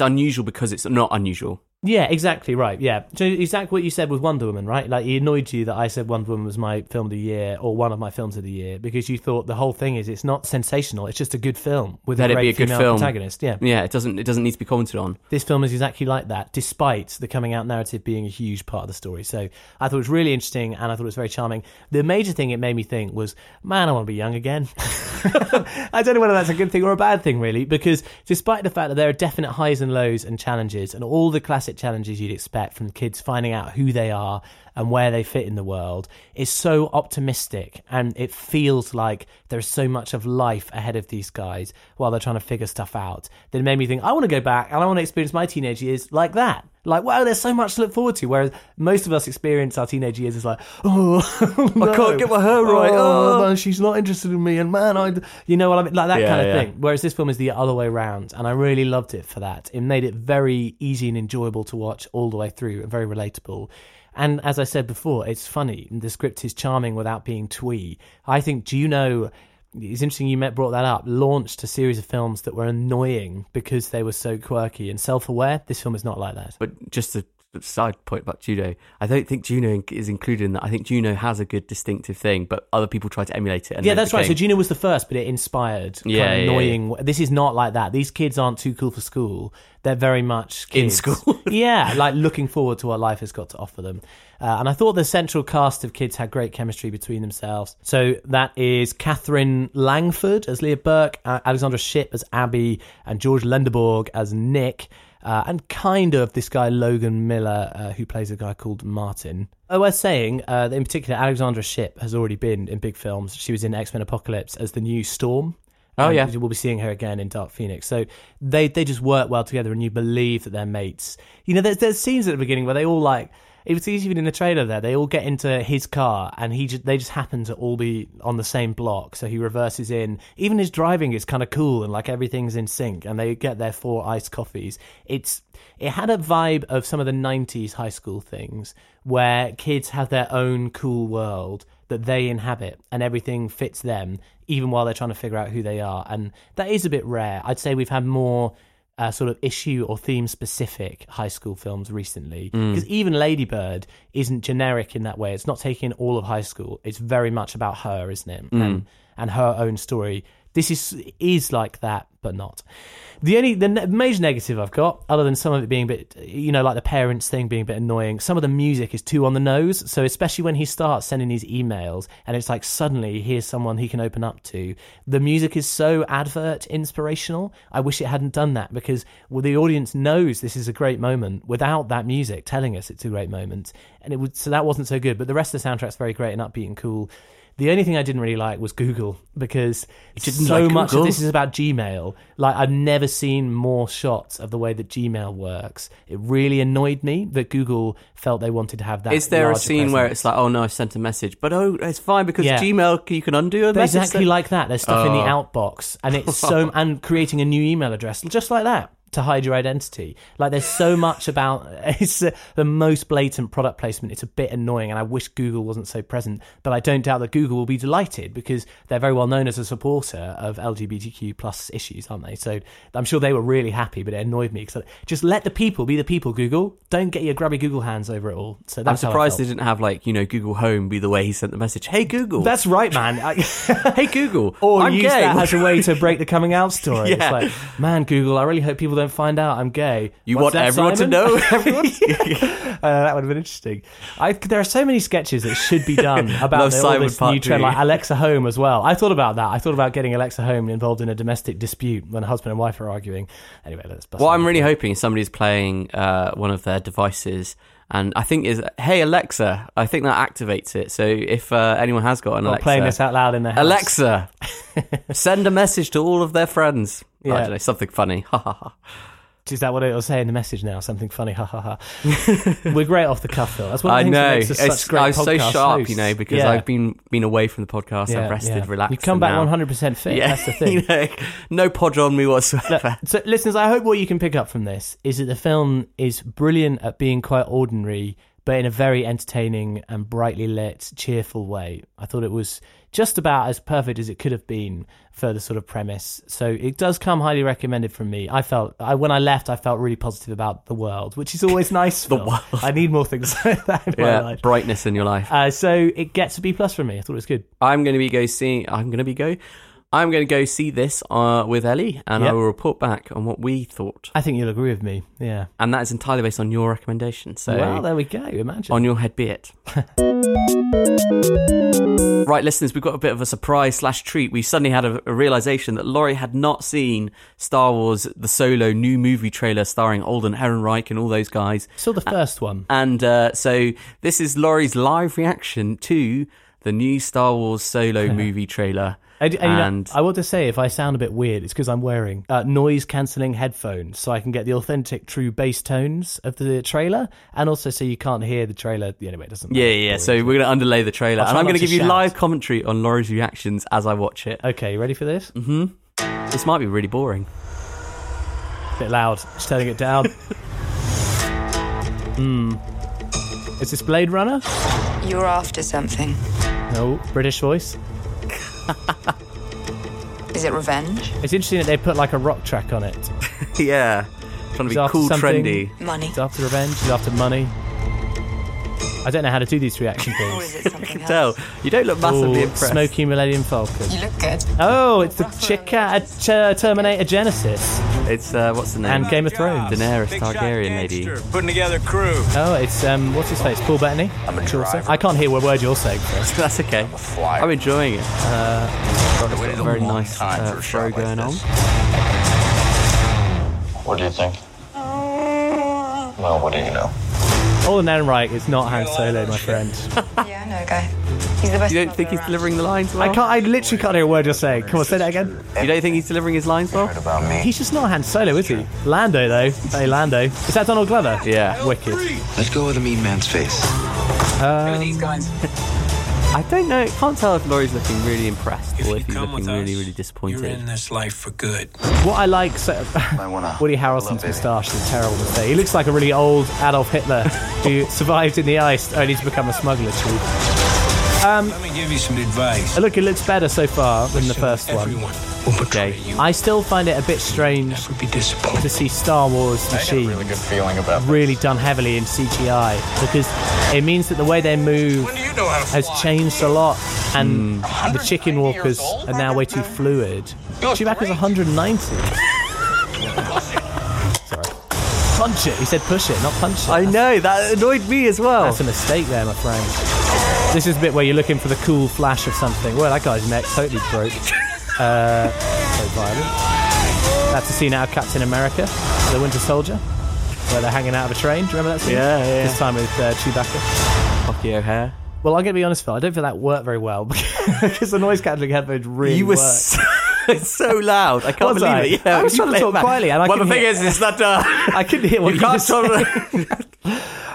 unusual because it's not unusual. Yeah, exactly right. Yeah, so exactly what you said with Wonder Woman, right? Like, it annoyed you that I said Wonder Woman was my film of the year or one of my films of the year because you thought the whole thing is it's not sensational. It's just a good film with a great female protagonist. Yeah, yeah. It doesn't need to be commented on. This film is exactly like that, despite the coming out narrative being a huge part of the story. So I thought it was really interesting, and I thought it was very charming. The major thing it made me think was, man, I want to be young again. I don't know whether that's a good thing or a bad thing, really, because despite the fact that there are definite highs and lows and challenges and all the classic challenges you'd expect from kids finding out who they are and where they fit in the world, is so optimistic, and it feels like there's so much of life ahead of these guys while they're trying to figure stuff out, that it made me think, I want to go back and I want to experience my teenage years like that. Like, wow, there's so much to look forward to, whereas most of us experience our teenage years as like, oh, no, I can't get my hair right, oh, no, she's not interested in me, and man, you know what I mean, like that kind of thing. Whereas this film is the other way around, and I really loved it for that. It made it very easy and enjoyable to watch all the way through, and very relatable. And as I said before, it's funny. The script is charming without being twee. I think Juno, it's interesting you brought that up, launched a series of films that were annoying because they were so quirky and self-aware. This film is not like that. But just a side point about Juno, I don't think Juno is included in that. I think Juno has a good distinctive thing, but other people try to emulate it. And yeah, that's right. So Juno was the first, but it inspired kind of annoying. Yeah. This is not like that. These kids aren't too cool for school. They're very much kids. In school. Yeah, like looking forward to what life has got to offer them. And I thought the central cast of kids had great chemistry between themselves. So that is Catherine Langford as Leah Burke, Alexandra Shipp as Abby, and George Lundeborg as Nick. And kind of this guy, Logan Miller, who plays a guy called Martin. Oh, I was saying, that in particular, Alexandra Shipp has already been in big films. She was in X-Men Apocalypse as the new Storm. Oh, yeah. We'll be seeing her again in Dark Phoenix. So they just work well together, and you believe that they're mates. You know, there's scenes at the beginning where they all, like, it was even in the trailer there, they all get into his car, and they just happen to all be on the same block, so he reverses in. Even his driving is kind of cool, and like everything's in sync, and they get their 4 iced coffees. It had a vibe of some of the 90s high school things, where kids have their own cool world that they inhabit, and everything fits them, even while they're trying to figure out who they are. And that is a bit rare. I'd say we've had more sort of issue or theme specific high school films recently, because even Lady Bird isn't generic in that way. It's not taking all of high school. It's very much about her, isn't it? And her own story. This is like that, but not. The major negative I've got, other than some of it being a bit, you know, like the parents thing being a bit annoying, some of the music is too on the nose. So especially when he starts sending these emails, and it's like suddenly here's someone he can open up to. The music is so advert inspirational. I wish it hadn't done that, because the audience knows this is a great moment without that music telling us it's a great moment. And so that wasn't so good. But the rest of the soundtrack's very great and upbeat and cool. The only thing I didn't really like was Google, because so much of this is about Gmail. Like, I've never seen more shots of the way that Gmail works. It really annoyed me that Google felt they wanted to have that. Is there a scene where it's like, oh no, I sent a message, but oh, it's fine because Gmail, you can undo a message? Exactly like that. There's stuff in the outbox, and it's so, and creating a new email address, just like that, to hide your identity. Like, there's so much about it's the most blatant product placement. It's a bit annoying, and I wish Google wasn't so present, but I don't doubt that Google will be delighted, because they're very well known as a supporter of LGBTQ plus issues, aren't they? So I'm sure they were really happy, but it annoyed me, because just let the people be the people, Google. Don't get your grubby Google hands over it all. So that's I'm surprised they didn't have, like, you know, Google Home be the way he sent the message. Hey Google. That's right, man. Hey Google. Or I'm use gay. That as a way to break the coming out story. Yeah. It's like, man, Google, I really hope people don't find out I'm gay. You want everyone Simon? To know? Everyone? That would have been interesting. There are so many sketches that should be done about all this new trend, like Alexa Home as well. I thought about that. I thought about getting Alexa Home involved in a domestic dispute when a husband and wife are arguing. Anyway, let's bust. Well, I'm really hoping somebody's playing one of their devices, And I think is, hey, Alexa, I think that activates it. So if anyone has got an Alexa... playing this out loud in their house. Alexa, send a message to all of their friends. Yeah. I don't know, something funny. Ha ha ha. Is that what it'll say in the message now? Something funny, ha ha ha. We're great off the cuff, though. That's one of the things that makes us such great podcast hosts. I'm so sharp, you know, because I've been away from the podcast. I've rested, relaxed. You come back 100% fit. Yeah. That's the thing. You know, no podge on me whatsoever. So, listeners, I hope what you can pick up from this is that the film is brilliant at being quite ordinary, but in a very entertaining and brightly lit, cheerful way. I thought it was just about as perfect as it could have been for the sort of premise. So it does come highly recommended from me. When I left, I felt really positive about the world, which is always nice. The world. I need more things like that in my life. Brightness in your life. So it gets a B plus from me. I thought it was good. I'm going to go see this with Ellie, and I will report back on what we thought. I think you'll agree with me, yeah. And that is entirely based on your recommendation. So, well, there we go, imagine. On your head be it. Right, listeners, we've got a bit of a surprise/treat. We suddenly had a realisation that Laurie had not seen Star Wars, the Solo new movie trailer starring Alden Ehrenreich and all those guys. Saw the first one. And so this is Laurie's live reaction to the new Star Wars Solo movie trailer. And I want to say, if I sound a bit weird, it's because I'm wearing noise-cancelling headphones, so I can get the authentic, true bass tones of the trailer, and also so you can't hear the trailer. Anyway, it doesn't matter. Yeah. So we're going to underlay the trailer, and I'm going to give you live commentary on Laurie's reactions as I watch it. Okay, you ready for this? Mm-hmm. This might be really boring. A bit loud. Just turning it down. Is this Blade Runner? You're after something. No, British voice. Is it revenge? It's interesting that they put like a rock track on it. Yeah, trying to be cool, trendy. Money. It's after revenge. It's after money. I don't know how to do these reaction things. Or is it something I can else? Tell. You don't look massively impressed. Smoky Millennium Falcon. You look good. Oh, it's the chick at Terminator Genesis. It's what's the name? And Game of Thrones. Daenerys Targaryen lady. Putting together crew. Oh, it's what's his face? Paul Bettany. I'm a driver. I can't hear what word you're saying. That's okay. I'm a flyer. I'm enjoying it. It's got a very nice show going on. What do you think? Well, what do you know? Alden Ehrenreich is not Han Solo, my friend. Yeah, I know, guy. He's the best. You don't think he's delivering the lines well? I literally can't hear a word you're saying. Come on, say that again. You don't think he's delivering his lines well? He's just not Han Solo, is he? Lando, though. Hey, Lando. Is that Donald Glover? Yeah. Wicked. Let go of the mean man's face. Who are these guys? I don't know. Can't tell if Laurie's looking really impressed or if he's looking really, really disappointed. You're in this life for good. What I like, Woody Harrelson's moustache is terrible today. He looks like a really old Adolf Hitler who survived in the ice only to become a smuggler. Let me give you some advice. Look, it looks better so far than the first one. Okay. I still find it a bit strange to see Star Wars machines really done heavily in CGI, because it means that the way they move has changed a lot, and the chicken walkers are now way too fluid. Chewbacca's 190. Sorry. Punch it. He said push it, not punch it. I know, that annoyed me as well. That's a mistake there, my friend. This is a bit where you're looking for the cool flash of something. Well, that guy's neck totally broke. So violent. That's the scene out of Captain America, The Winter Soldier, where they're hanging out of a train. Do you remember that scene? Yeah. This time with Chewbacca. Rocky O'Hare. Well, I'm going to be honest, Phil, I don't feel that worked very well because the noise cancelling headphones really worked. It's so loud. I can't believe it. Yeah, I was trying to talk quietly. And the thing is, it's not... I couldn't hear what you just said.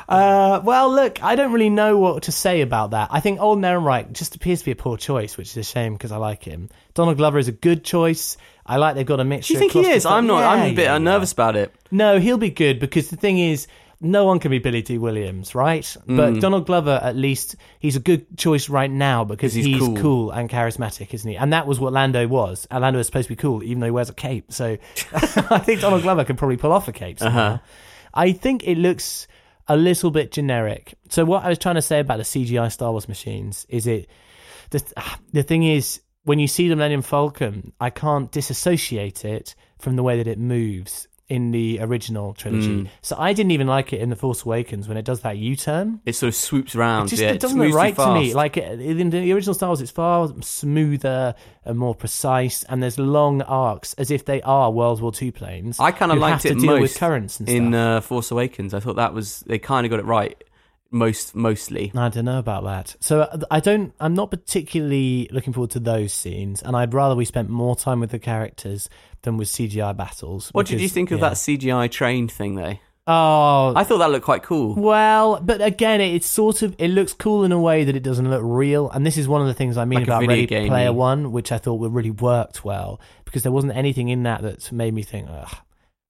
Well, look, I don't really know what to say about that. I think Alden Ehrenreich just appears to be a poor choice, which is a shame because I like him. Donald Glover is a good choice. I like they've got a mixture. Do you think he is? I'm not. I'm a bit nervous about it. No, he'll be good because the thing is, no one can be Billy D. Williams, right? But Donald Glover, at least, he's a good choice right now because he's cool and charismatic, isn't he? And that was what Lando was. And Lando is supposed to be cool, even though he wears a cape. So I think Donald Glover can probably pull off a cape somehow. I think it looks a little bit generic. So what I was trying to say about the CGI Star Wars machines is the thing is, when you see the Millennium Falcon, I can't disassociate it from the way that it moves. in the original trilogy. Mm. So I didn't even like it in The Force Awakens when it does that U-turn. It sort of swoops around. It doesn't look right to me. Like in the original Star Wars, it's far smoother and more precise, and there's long arcs as if they are World War II planes. I kind of liked it most with currents and stuff. In Force Awakens. I thought that was, they kind of got it right. Mostly. I don't know about that. So I'm not particularly looking forward to those scenes, and I'd rather we spent more time with the characters than with CGI battles. What did you think of that CGI train thing though? Oh, I thought that looked quite cool. Well, but again, it's sort of, it looks cool in a way that it doesn't look real, and this is one of the things I mean like about Ready Player One, which I thought really worked well, because there wasn't anything in that made me think, ugh.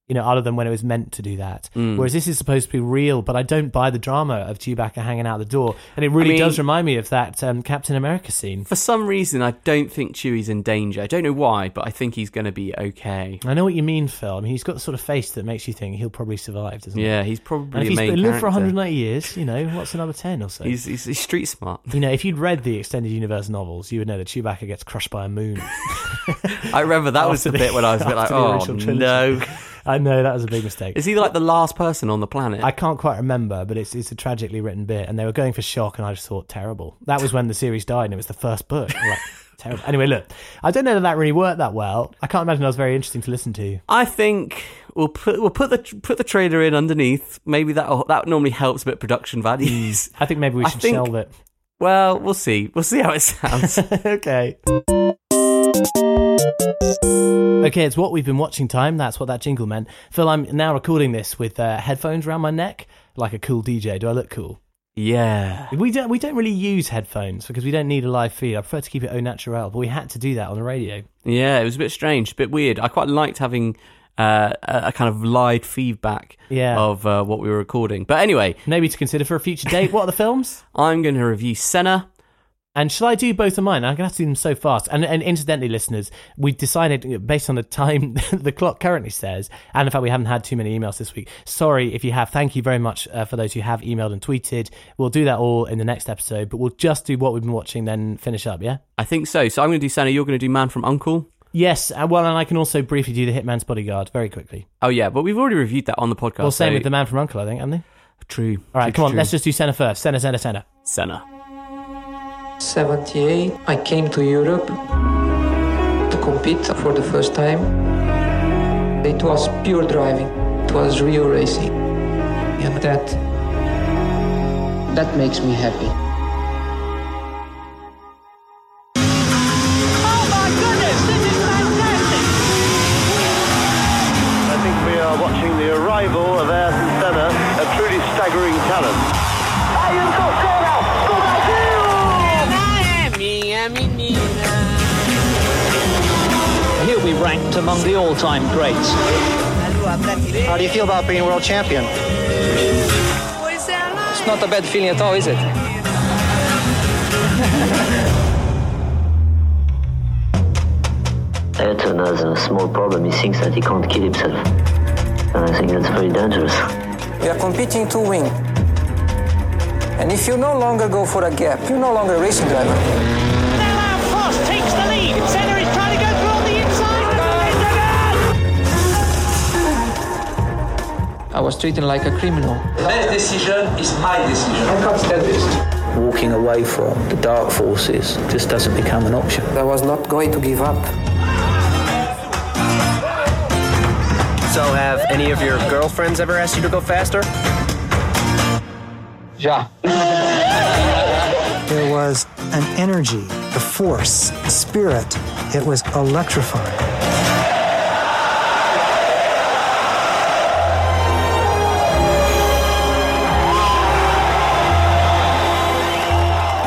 You know, other than when it was meant to do that. Mm. Whereas this is supposed to be real, but I don't buy the drama of Chewbacca hanging out the door. And it really does remind me of that Captain America scene. For some reason, I don't think Chewie's in danger. I don't know why, but I think he's going to be okay. I know what you mean, Phil. I mean, he's got the sort of face that makes you think he'll probably survive, doesn't he? Yeah, he's probably and if he's lived for 180 years, you know, what's another 10 or so? He's street smart. You know, if you'd read the Extended Universe novels, you would know that Chewbacca gets crushed by a moon. I remember that was the bit when I was a bit like, oh, no. I know, that was a big mistake. Is he like the last person on the planet? I can't quite remember, but it's a tragically written bit, and they were going for shock, and I just thought, terrible. That was when the series died, and it was the first book. Like, terrible. Anyway, look, I don't know that really worked that well. I can't imagine that was very interesting to listen to. I think we'll put the trailer in underneath. Maybe that normally helps a bit of production values. I think maybe we should shelve it. Well, we'll see. We'll see how it sounds. Okay. Okay, it's what we've been watching time. That's what that jingle meant. Phil, I'm now recording this with headphones around my neck, like a cool DJ. Do I look cool? Yeah. We don't really use headphones because we don't need a live feed. I prefer to keep it au naturel, but we had to do that on the radio. Yeah, it was a bit strange, a bit weird. I quite liked having a kind of live feedback of what we were recording. But anyway. Maybe to consider for a future date. What are the films? I'm going to review Senna. And shall I do both of mine? I'm going to have to do them so fast. And incidentally, listeners, we decided, based on the time the clock currently says, and in fact, we haven't had too many emails this week. Sorry if you have. Thank you very much for those who have emailed and tweeted. We'll do that all in the next episode, but we'll just do what we've been watching, then finish up, yeah? I think so. So I'm going to do Senna. You're going to do Man from Uncle. Yes, well, and I can also briefly do The Hitman's Bodyguard very quickly. Oh, yeah, but we've already reviewed that on the podcast. Well, same with The Man from Uncle, I think, haven't they? True. All right, come on, let's just do Senna first. Senna. 1978, I came to Europe to compete for the first time. It was pure driving. It was real racing. And that makes me happy. Oh my goodness, this is fantastic! I think we are watching the arrival of Ayrton Senna, a truly staggering talent. Ayrton Senna! He'll be ranked among the all-time greats. How do you feel about being world champion? It's not a bad feeling at all, is it? Ayrton has a small problem. He thinks that he can't kill himself. And I think that's very dangerous. We are competing to win. And if you no longer go for a gap, you're no longer a racing driver. Takes the lead. Senna is trying to go through on the inside. I was treated like a criminal. Their decision is my decision. I can't stand this. Walking away from the dark forces just doesn't become an option. I was not going to give up. So have any of your girlfriends ever asked you to go faster? Yeah. There was an energy, a force, a spirit. It was electrifying.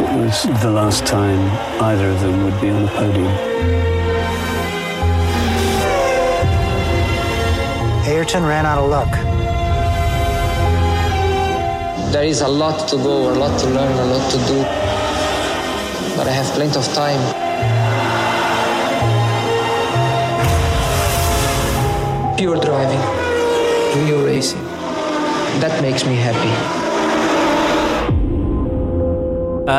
It was the last time either of them would be on the podium. Ayrton ran out of luck. There is a lot to go, a lot to learn, a lot to do. But I have plenty of time. Pure driving, real racing. That makes me happy.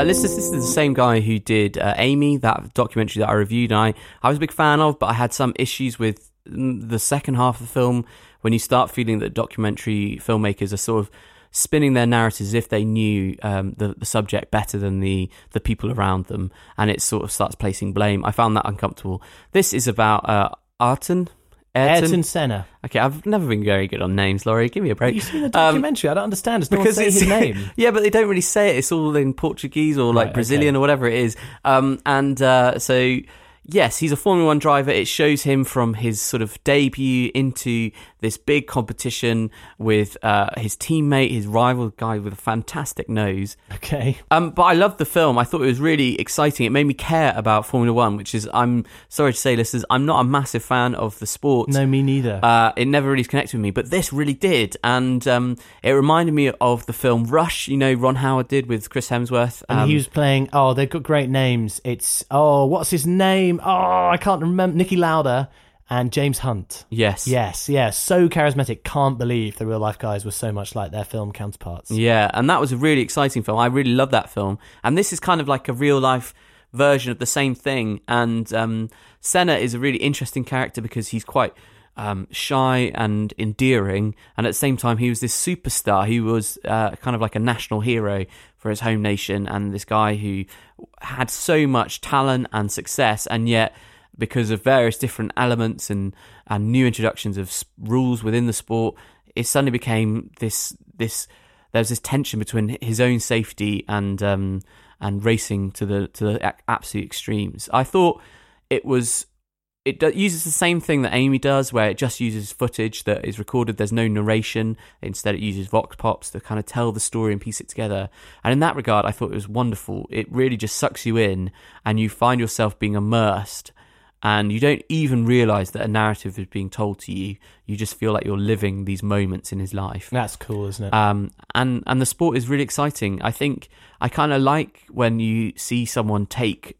Listeners, this is the same guy who did Amy, that documentary that I reviewed. And I was a big fan of, but I had some issues with the second half of the film, when you start feeling that documentary filmmakers are sort of spinning their narratives as if they knew the subject better than the people around them, and it sort of starts placing blame. I found that uncomfortable. This is about Ayrton Senna. Okay, I've never been very good on names, Laurie. Give me a break. You see the documentary? I don't understand. It's not saying his name. Yeah, but they don't really say it. It's all in Portuguese or like Brazilian or whatever it is. So yes, he's a Formula One driver. It shows him from his sort of debut into this big competition with his teammate, his rival, guy with a fantastic nose. Okay. But I loved the film. I thought it was really exciting. It made me care about Formula One, which is, I'm sorry to say, listeners, I'm not a massive fan of the sport. No, me neither. It never really connected with me, but this really did. And it reminded me of the film Rush, you know, Ron Howard did with Chris Hemsworth. And he was playing, they've got great names. It's, what's his name? I can't remember. Niki Lauda and James Hunt. Yes. So charismatic. Can't believe the real life guys were so much like their film counterparts. Yeah, and that was a really exciting film. I really love that film. And this is kind of like a real life version of the same thing. And Senna is a really interesting character because he's quite shy and endearing, and at the same time he was this superstar. He was kind of like a national hero for his home nation, and this guy who had so much talent and success, and yet because of various different elements and new introductions of rules within the sport, it suddenly became this there was this tension between his own safety and racing to the absolute extremes. I thought it uses the same thing that Amy does, where it just uses footage that is recorded. There's no narration. Instead, it uses vox pops to kind of tell the story and piece it together. And in that regard, I thought it was wonderful. It really just sucks you in, and you find yourself being immersed, and you don't even realise that a narrative is being told to you. You just feel like you're living these moments in his life. That's cool, isn't it? And the sport is really exciting. I think I kind of like when you see someone take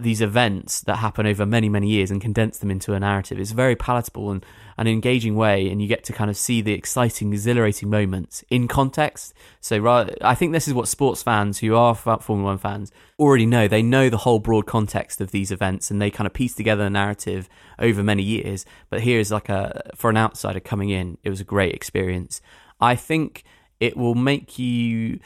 these events that happen over many, many years and condense them into a narrative. It's a very palatable and an engaging way, and you get to kind of see the exciting, exhilarating moments in context. So I think this is what sports fans who are Formula One fans already know. They know the whole broad context of these events, and they kind of piece together the narrative over many years. But here is for an outsider coming in, it was a great experience. I think it will make you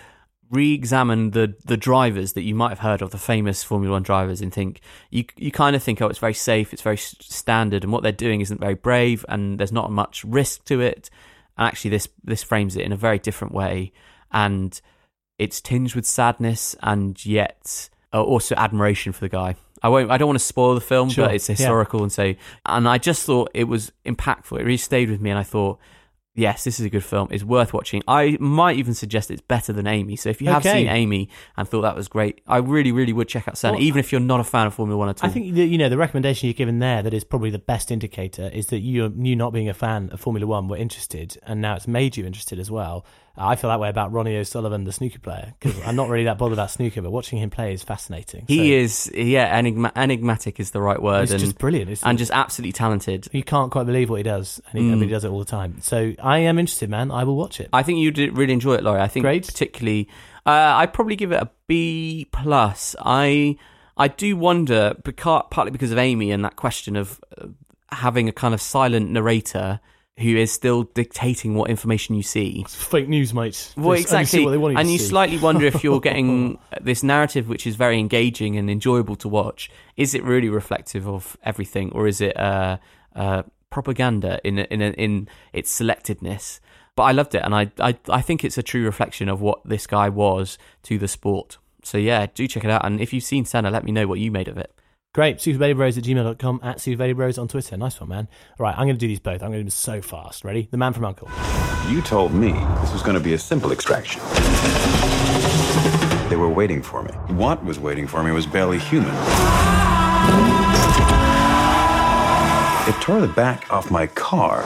re-examine the drivers that you might have heard of, the famous Formula One drivers, and think you kind of think, it's very safe, it's very standard, and what they're doing isn't very brave, and there's not much risk to it. And actually, this frames it in a very different way, and it's tinged with sadness and yet also admiration for the guy. I don't want to spoil the film, sure, but it's historical, yeah. And I just thought it was impactful. It really stayed with me, and I thought, yes, this is a good film. It's worth watching. I might even suggest it's better than Amy. So if you have seen Amy and thought that was great, I really, really would check out Senna, even if you're not a fan of Formula One at all. I think the recommendation you've given there that is probably the best indicator is that you not being a fan of Formula One were interested, and now it's made you interested as well. I feel that way about Ronnie O'Sullivan, the snooker player, because I'm not really that bothered about snooker, but watching him play is fascinating. So. He is, enigmatic is the right word. He's just brilliant, isn't he? And just absolutely talented. You can't quite believe what he does, and he does it all the time. So I am interested, man. I will watch it. I think you'd really enjoy it, Laurie. I think particularly, I'd probably give it a B+. I do wonder, partly because of Amy and that question of having a kind of silent narrator who is still dictating what information you see. It's fake news, mate. Well, exactly. What they want you to see. Slightly wonder if you're getting this narrative, which is very engaging and enjoyable to watch, is it really reflective of everything, or is it propaganda in its selectedness? But I loved it, and I think it's a true reflection of what this guy was to the sport. So yeah, do check it out, and if you've seen Senna, let me know what you made of it. Great. SuperBabyBros@gmail.com, @SuperBabyBros on Twitter. Nice one, man. All right, I'm going to do these both. I'm going to do them so fast. Ready? The Man from Uncle. You told me this was going to be a simple extraction. They were waiting for me. What was waiting for me was barely human. It tore the back off my car.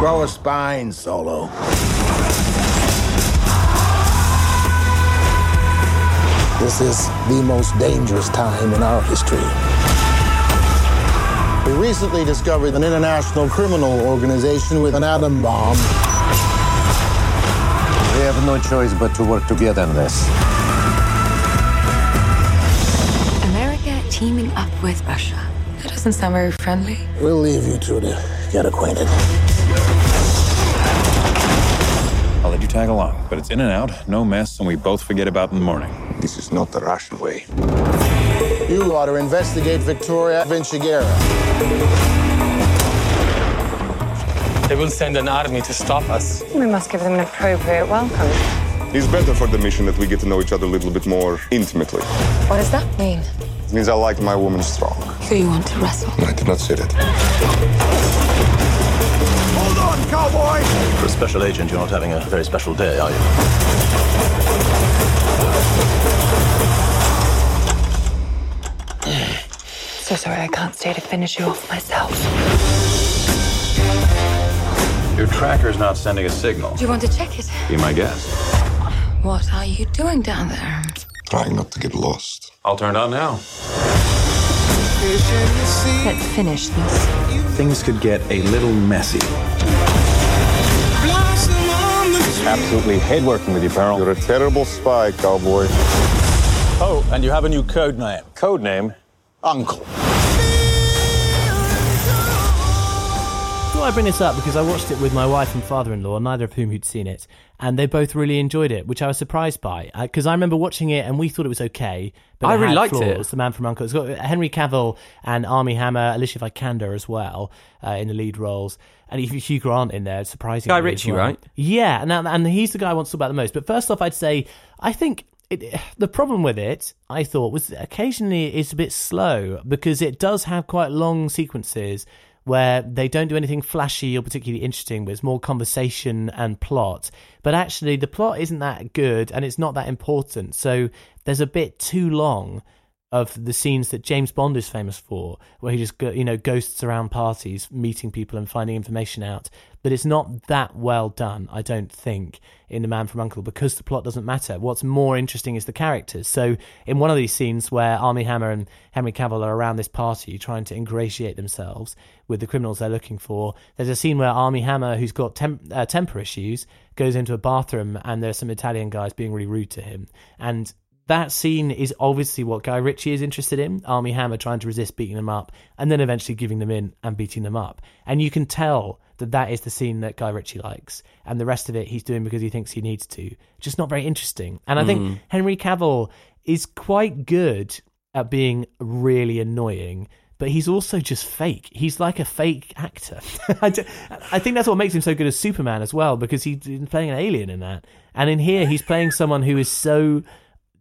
Grow a spine, Solo. This is the most dangerous time in our history. We recently discovered an international criminal organization with an atom bomb. We have no choice but to work together on this. America teaming up with Russia. That is doesn't sound very friendly. We'll leave you two to get acquainted. I'll let you tag along, but it's in and out, no mess, and we both forget about it in the morning. This is not the Russian way. You ought to investigate Victoria Vinciguerra. They will send an army to stop us. We must give them an appropriate welcome. It's better for the mission that we get to know each other a little bit more intimately. What does that mean? It means I like my woman strong. Who you want to wrestle? I did not say that. Hold on, cowboy! For a special agent, you're not having a very special day, are you? So sorry, I can't stay to finish you off myself. Your tracker's not sending a signal. Do you want to check it? Be my guest. What are you doing down there? Trying not to get lost. I'll turn it on now. Let's finish this. Things could get a little messy. It's absolutely head working with you, Carol. You're a terrible spy, cowboy. Oh, and you have a new code name. Code name? Uncle. I bring this up because I watched it with my wife and father-in-law, neither of whom who'd seen it, and they both really enjoyed it, which I was surprised by, because I remember watching it and we thought it was okay, but I really liked it. It's The Man from Uncle. It's got Henry Cavill and Armie Hammer, Alicia Vikander as well in the lead roles, and even Hugh Grant in there, surprisingly. Guy Ritchie, well. Right? Yeah, and he's the guy I want to talk about the most. But first off, I'd say I think the problem with it, I thought, was occasionally it's a bit slow because it does have quite long sequences where they don't do anything flashy or particularly interesting, but it's more conversation and plot. But actually, the plot isn't that good and it's not that important. So there's a bit too long of the scenes that James Bond is famous for, where he just ghosts around parties, meeting people and finding information out. But it's not that well done, I don't think, in The Man from Uncle, because the plot doesn't matter. What's more interesting is the characters. So in one of these scenes where Armie Hammer and Henry Cavill are around this party trying to ingratiate themselves with the criminals they're looking for, there's a scene where Armie Hammer, who's got temper issues, goes into a bathroom and there's some Italian guys being really rude to him. And that scene is obviously what Guy Ritchie is interested in, Armie Hammer trying to resist beating them up and then eventually giving them in and beating them up. And you can tell that that is the scene that Guy Ritchie likes. And the rest of it he's doing because he thinks he needs to. Just not very interesting. And I think Henry Cavill is quite good at being really annoying, but he's also just fake. He's like a fake actor. I think that's what makes him so good as Superman as well, because he's playing an alien in that. And in here, he's playing someone who is so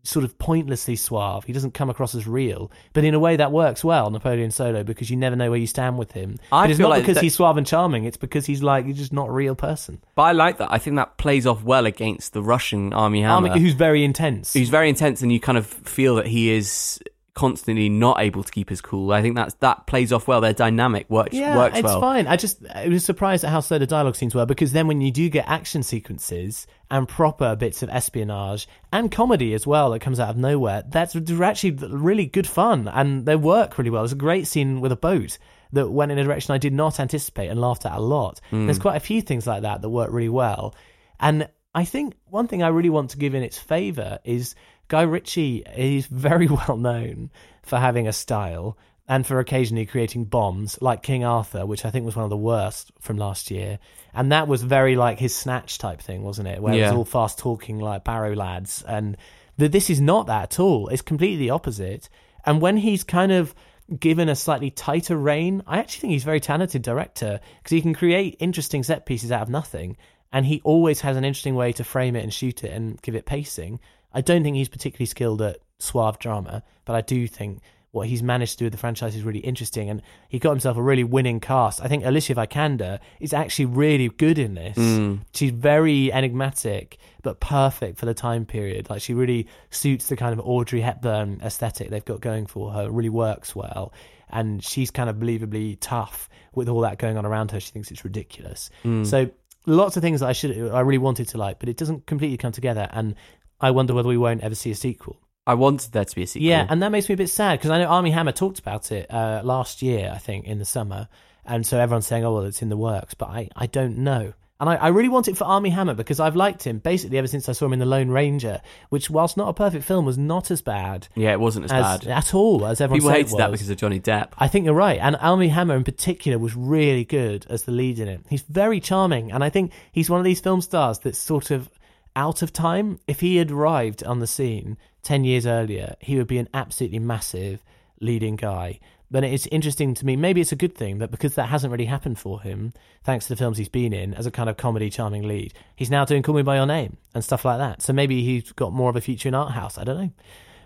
sort of pointlessly suave. He doesn't come across as real, but in a way that works well, Napoleon Solo, because you never know where you stand with him. But it's not like because he's suave and charming, it's because he's just not a real person. But I like that. I think that plays off well against the Russian Armie Hammer. Who's very intense. Who's very intense, and you kind of feel that he is constantly not able to keep his cool. I think that plays off well. Their dynamic works well. Yeah, it's fine. I was surprised at how slow the dialogue scenes were, because then when you do get action sequences and proper bits of espionage and comedy as well that comes out of nowhere, that's actually really good fun and they work really well. There's a great scene with a boat that went in a direction I did not anticipate and laughed at a lot. There's quite a few things like that that work really well. And I think one thing I really want to give in its favour is Guy Ritchie is very well known for having a style and for occasionally creating bombs like King Arthur, which I think was one of the worst from last year. And that was very like his Snatch type thing, wasn't it? Where it was all fast talking like Barrow lads. And this is not that at all. It's completely the opposite. And when he's kind of given a slightly tighter rein, I actually think he's a very talented director because he can create interesting set pieces out of nothing. And he always has an interesting way to frame it and shoot it and give it pacing. I don't think he's particularly skilled at suave drama, but I do think what he's managed to do with the franchise is really interesting, and he got himself a really winning cast. I think Alicia Vikander is actually really good in this. She's very enigmatic, but perfect for the time period. Like, she really suits the kind of Audrey Hepburn aesthetic they've got going for her. It really works well, and she's kind of believably tough with all that going on around her. She thinks it's ridiculous. So lots of things that I really wanted to like, but it doesn't completely come together, and I wonder whether we won't ever see a sequel. I wanted there to be a sequel. Yeah, and that makes me a bit sad, because I know Armie Hammer talked about it last year, I think, in the summer. And so everyone's saying, oh, well, it's in the works. But I don't know. And I really want it for Armie Hammer, because I've liked him basically ever since I saw him in The Lone Ranger, which, whilst not a perfect film, was not as bad. Yeah, it wasn't as bad. At all, as everyone said it was. People hated that because of Johnny Depp. I think you're right. And Armie Hammer in particular was really good as the lead in it. He's very charming, and I think he's one of these film stars that's sort of out of time. If he had arrived on the scene 10 years earlier, he would be an absolutely massive leading guy. But it's interesting to me, maybe it's a good thing, that because that hasn't really happened for him, thanks to the films he's been in as a kind of comedy charming lead, he's now doing Call Me By Your Name and stuff like that. So maybe he's got more of a future in art house. I don't know.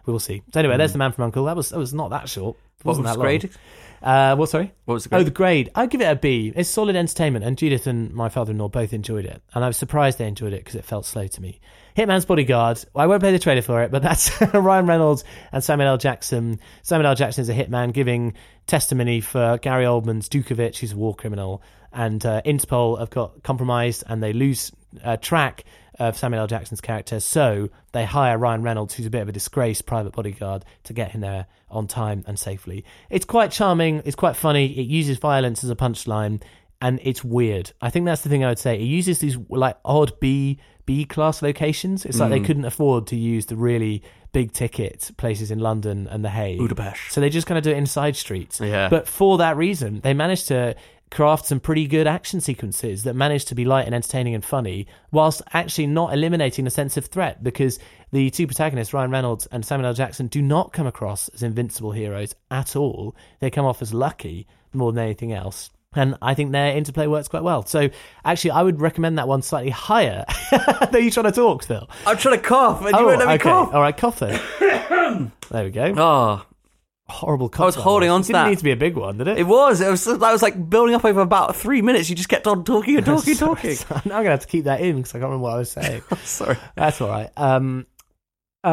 We will see. So anyway, there's The Man from Uncle. That was not that short. What was the grade? What was the grade? Oh, the grade. I'd give it a B. It's solid entertainment, and Judith and my father-in-law both enjoyed it. And I was surprised they enjoyed it because it felt slow to me. Hitman's Bodyguard. I won't play the trailer for it, but that's Ryan Reynolds and Samuel L. Jackson. Samuel L. Jackson is a hitman giving testimony for Gary Oldman's Dukovitch, who's a war criminal. And Interpol have got compromised, and they lose track of Samuel L. Jackson's character, so they hire Ryan Reynolds, who's a bit of a disgraced private bodyguard, to get him there on time and safely. It's quite charming, it's quite funny, it uses violence as a punchline, and it's weird. I think that's the thing I would say. It uses these like odd B-class locations. It's like they couldn't afford to use the really big ticket places in London and The Hague. Budapest. So they just kind of do it in side streets. Yeah. But for that reason, they managed to craft some pretty good action sequences that managed to be light and entertaining and funny, whilst actually not eliminating the sense of threat, because the two protagonists, Ryan Reynolds and Samuel L. Jackson, do not come across as invincible heroes at all. They come off as lucky more than anything else. And I think their interplay works quite well. So actually, I would recommend that one slightly higher. Are you trying to talk, Phil? I'm trying to cough, and you won't let me cough. All right, cough then. There we go. Oh, horrible cough. I was holding on to that. It didn't need to be a big one, did it? It was that was like building up over about 3 minutes. You just kept on talking and talking. Now I'm going to have to keep that in because I can't remember what I was saying. Sorry. That's all right. I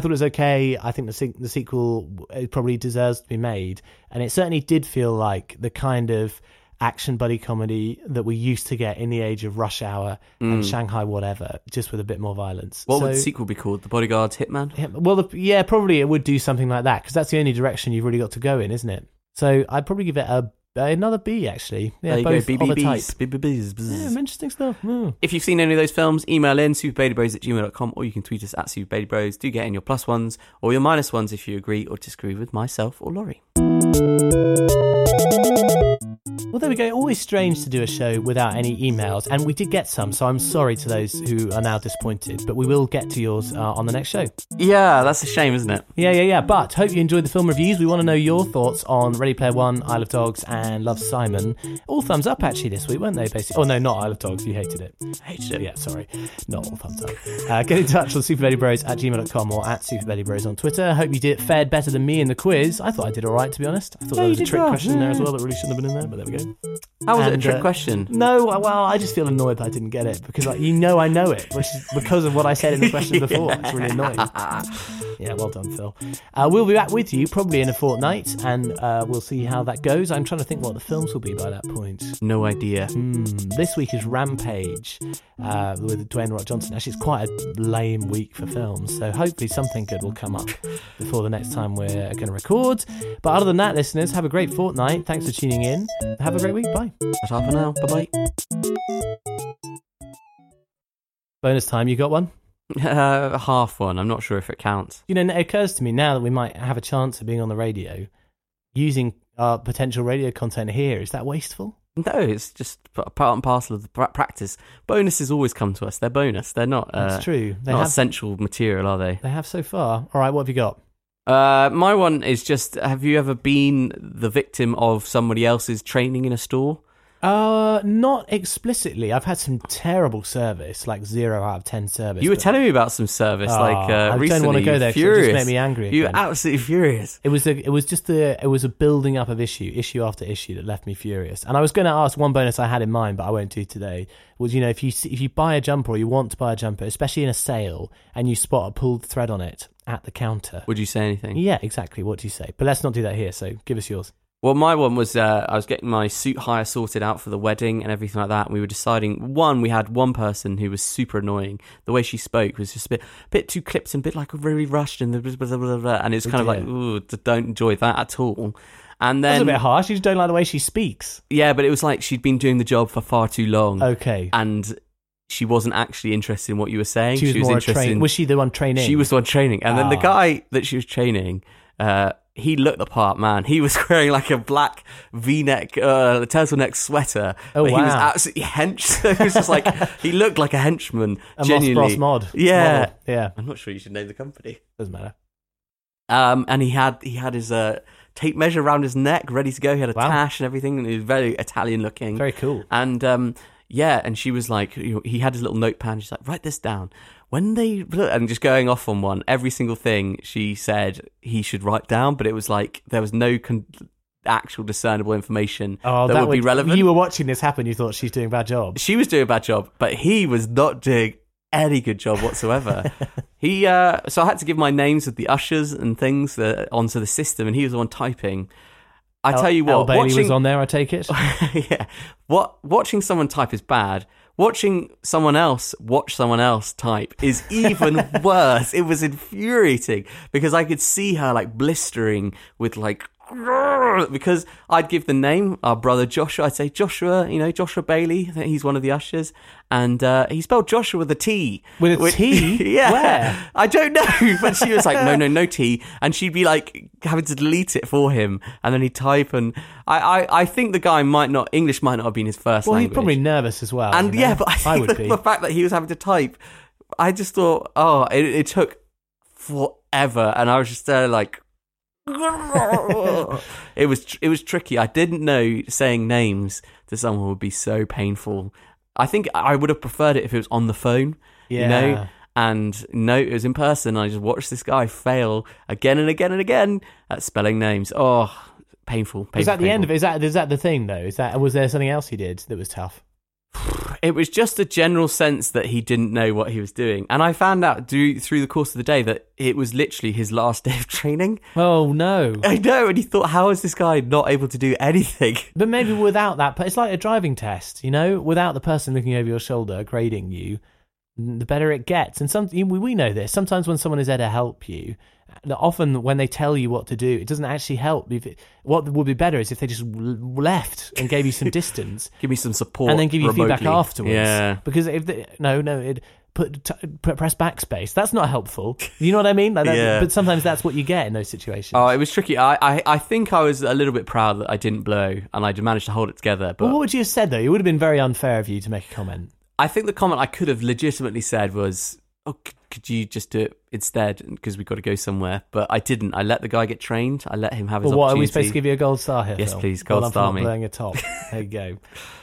thought it was okay. I think the sequel probably deserves to be made. And it certainly did feel like the kind of action buddy comedy that we used to get in the age of Rush Hour and Shanghai Whatever, just with a bit more violence. What would the sequel be called? The Bodyguard's Hitman? Yeah, well, probably it would do something like that, because that's the only direction you've really got to go in, isn't it? So I'd probably give it another B, actually. Yeah, both of the type. Yeah, interesting stuff. Mm. If you've seen any of those films, email in superbadybros@gmail.com, or you can tweet us at superbadybros. Do get in your plus ones or your minus ones if you agree or disagree with myself or Laurie. Well, there we go. Always strange to do a show without any emails, and we did get some, so I'm sorry to those who are now disappointed, but we will get to yours on the next show. Yeah, that's a shame, isn't it? Yeah. But hope you enjoyed the film reviews. We want to know your thoughts on Ready Player One, Isle of Dogs, and Love Simon. All thumbs up, actually, this week, weren't they, basically? Oh, no, not Isle of Dogs. You hated it. I hated it. Yeah, sorry. Not all thumbs up. Get in touch on superbellybros@gmail.com or at superbellybros on Twitter. Hope you fared better than me in the quiz. I thought I did all right, to be honest. I thought there was a trick question in there as well that really shouldn't have been in there, but there we go. How was it a trick question? No, well, I just feel annoyed that I didn't get it, because I know it, which is because of what I said in the question before. Yeah. It's really annoying. Yeah, well done, Phil. We'll be back with you probably in a fortnight, and we'll see how that goes. I'm trying to think what the films will be by that point. No idea. This week is Rampage with Dwayne Rock Johnson. Actually, it's quite a lame week for films, so hopefully something good will come up before the next time we're going to record. But other than that, listeners, have a great fortnight. Thanks for tuning in. Have a great week. Bye. That's half an hour. Bye-bye. Bonus time. You got one? Half one. I'm not sure if it counts. You know, it occurs to me now that we might have a chance of being on the radio, using our potential radio content here. Is that wasteful? No, it's just part and parcel of the practice. Bonuses always come to us. They're bonus. They're not, that's true. They not essential material, are they? They have so far. All right, what have you got? My one is just, have you ever been the victim of somebody else's training in a store? Not explicitly. I've had some terrible service, like 0 out of 10 service. You were telling me about some service, I recently. I don't want to go there. Furious. It just made me angry. Again. You were absolutely furious. It was a building up of issue after issue that left me furious. And I was going to ask one bonus I had in mind, but I won't do today. Was, you know, if you buy a jumper, or you want to buy a jumper, especially in a sale, and you spot a pulled thread on it at the counter, would you say anything? Yeah, exactly. What do you say? But let's not do that here. So give us yours. Well, my one was I was getting my suit hire sorted out for the wedding and everything like that. And we were deciding, we had one person who was super annoying. The way she spoke was just a bit too clipped and a bit like really rushed and blah, blah, blah, blah, blah. And it's kind of like, ooh, don't enjoy that at all. And then, that's a bit harsh. You just don't like the way she speaks. Yeah, but it was like she'd been doing the job for far too long. Okay. And she wasn't actually interested in what you were saying. She was more interested in... Was she the one training? She was the one training. And then the guy that she was training... he looked the part, man. He was wearing like a black V-neck, turtleneck sweater. Oh, wow. He was absolutely hench. It was just like, he looked like a henchman. A genuinely. Moss Bros mod. Yeah. Model. Yeah. I'm not sure you should name the company. Doesn't matter. And he had his tape measure around his neck, ready to go. He had a tash and everything. And he was very Italian looking. Very cool. And and she was like, he had his little notepad. She's like, write this down. When they... And just going off on one, every single thing she said he should write down, but it was like there was no actual discernible information that would be relevant. You were watching this happen, you thought she's doing a bad job. She was doing a bad job, but he was not doing any good job whatsoever. So I had to give my names of the ushers and things onto the system, and he was the one typing. I tell you what... Al Bailey was on there, I take it? Yeah. Watching someone type is bad. Watching someone else watch someone else type is even worse. It was infuriating because I could see her like blistering with like, because I'd give the name, our brother Joshua. I'd say Joshua, Joshua Bailey. He's one of the ushers. And he spelled Joshua with a T. With a T? Yeah. Where? I don't know. But she was like, no T. And she'd be like having to delete it for him. And then he'd type. And I think the guy English might not have been his first language. Well, he's probably nervous as well. And but I think the fact that he was having to type, I just thought, it took forever. And I was just there like, it was tricky. I didn't know saying names to someone would be so painful. I think I would have preferred it if it was on the phone, And no, it was in person. I just watched this guy fail again and again and again at spelling names. Oh, painful. Is that the end of it? Is that the thing though? Was there something else he did that was tough? It was just a general sense that he didn't know what he was doing. And I found out through the course of the day that it was literally his last day of training. Oh, no. I know. And he thought, how is this guy not able to do anything? But maybe without that, it's like a driving test, without the person looking over your shoulder, grading you, the better it gets. And we know this. Sometimes when someone is there to help you, often when they tell you what to do, it doesn't actually help. What would be better is if they just left and gave you some distance, give me some support, and then give you remotely feedback afterwards. Yeah, because if they, press backspace. That's not helpful. You know what I mean? Like that, yeah. But sometimes that's what you get in those situations. Oh, it was tricky. I think I was a little bit proud that I didn't blow and I managed to hold it together. But what would you have said though? It would have been very unfair of you to make a comment. I think the comment I could have legitimately said was, "Oh, could you just do it instead? Because we've got to go somewhere." But I didn't. I let the guy get trained. I let him have his opportunity. Are we supposed to give you a gold star here? Yes, Phil? Please, gold star me. I'm blowing a top. There you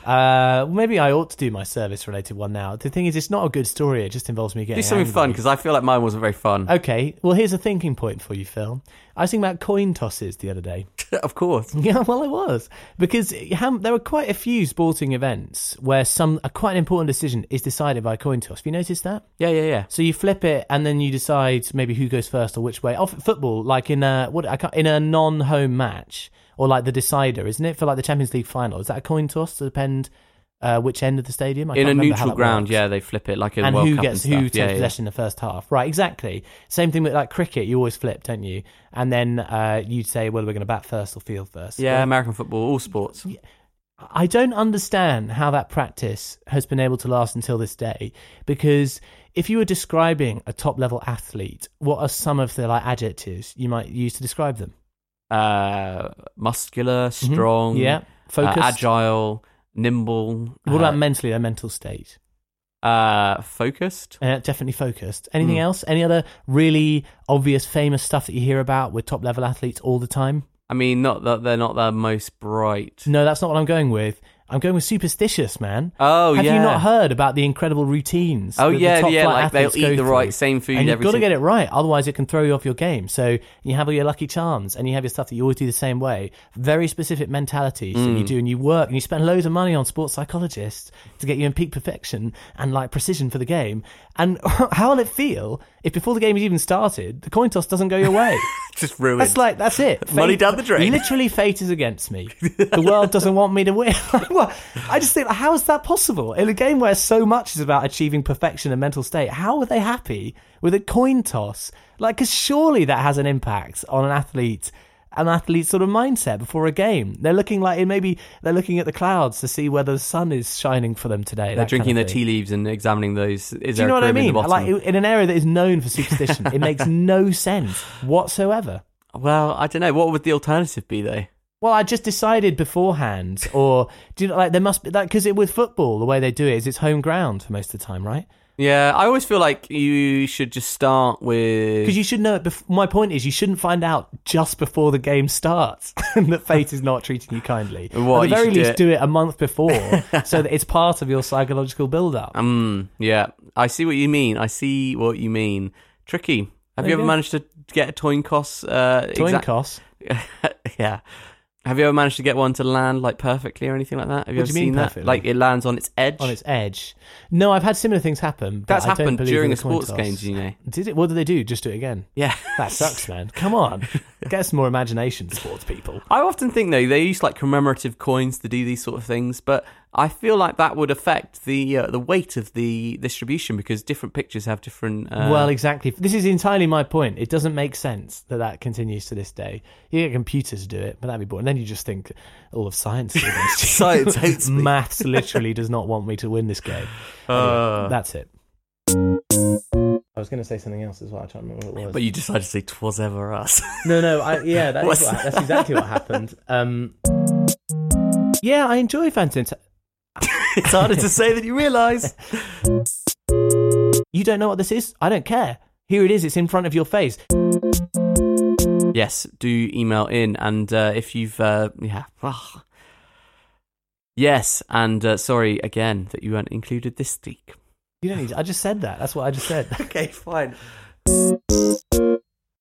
go. Maybe I ought to do my service-related one now. The thing is, it's not a good story. It just involves me getting. Do something fun, because I feel like mine wasn't very fun. Okay. Well, here's a thinking point for you, Phil. I was thinking about coin tosses the other day. Of course. Yeah, well, I was. Because there were quite a few sporting events where quite an important decision is decided by coin toss. Have you noticed that? Yeah. So you flip it and then you decide maybe who goes first or which way. Football, like in a non-home match, or like the decider, isn't it? For like the Champions League final. Is that a coin toss to depend which end of the stadium? In a neutral ground, works. Yeah, they flip it like in World Cup and stuff. And who takes possession in the first half. Right, exactly. Same thing with like cricket, you always flip, don't you? And then you'd say, well, we're going to bat first or field first. Yeah, American football, all sports. Yeah. I don't understand how that practice has been able to last until this day, because if you were describing a top-level athlete, what are some of the adjectives you might use to describe them? Muscular, strong, focused, agile, nimble. What about mentally, their mental state? Focused. Definitely focused. Anything else? Any other really obvious, famous stuff that you hear about with top-level athletes all the time? I mean, not that they're not the most bright. No, that's not what I'm going with. I'm going with superstitious, man. Oh, Have you not heard about the incredible routines? Oh, yeah, like they'll eat the right same food. And you've got to get it right, otherwise it can throw you off your game. So you have all your lucky charms and you have your stuff that you always do the same way. Very specific mentalities that you do, and you work and you spend loads of money on sports psychologists to get you in peak perfection and like precision for the game. And how will it feel if before the game has even started, the coin toss doesn't go your way? Just ruined. That's it. Fate, money down the drain. Literally, fate is against me. The world doesn't want me to win. I just think, how is that possible? In a game where so much is about achieving perfection and mental state, how are they happy with a coin toss? Because surely that has an impact on an athlete an athlete's sort of mindset before a game. They're looking like, maybe they're looking at the clouds to see whether the sun is shining for them today. They're drinking their tea leaves and examining those. Is there a crib in the bottom? Like, in an area that is known for superstition, it makes no sense whatsoever. Well, I don't know. What would the alternative be, though? Well, I just decided beforehand, or do you know, like there must be, like, because with football, the way they do it is it's home ground for most of the time, right? Yeah, I always feel like you should just start with... Because you should know it my point is you shouldn't find out just before the game starts that fate is not treating you kindly. What, at the very least, do it a month before so that it's part of your psychological build-up. Yeah, I see what you mean. Tricky. Have you ever managed to get a Toynkoss? Toynkoss? Yeah. Have you ever managed to get one to land like perfectly or anything like that? Have you ever seen that? Like it lands on its edge? On its edge. No, I've had similar things happen. That's happened during a sports game, do you know? Did it? What do they do? Just do it again? Yeah. That sucks, man. Come on. Get some more imagination, sports people. I often think, though, they use like commemorative coins to do these sort of things, but I feel like that would affect the weight of the distribution because different pictures have different... Well, exactly. This is entirely my point. It doesn't make sense that continues to this day. You get computers to do it, but that'd be boring. Then you just think, all of science... Science hates me. Maths literally does not want me to win this game. Anyway, that's it. I was going to say something else as well. I can't remember what it was. But you decided to say, 'twas ever us. That's exactly what happened. Yeah, I enjoy fantasy... It's harder to say than you realise. You don't know what this is? I don't care. Here it is. It's in front of your face. Yes, do email in. And if you've... Yes, and sorry again that you weren't included this week. You don't need to. I just said that. That's what I just said. Okay, fine.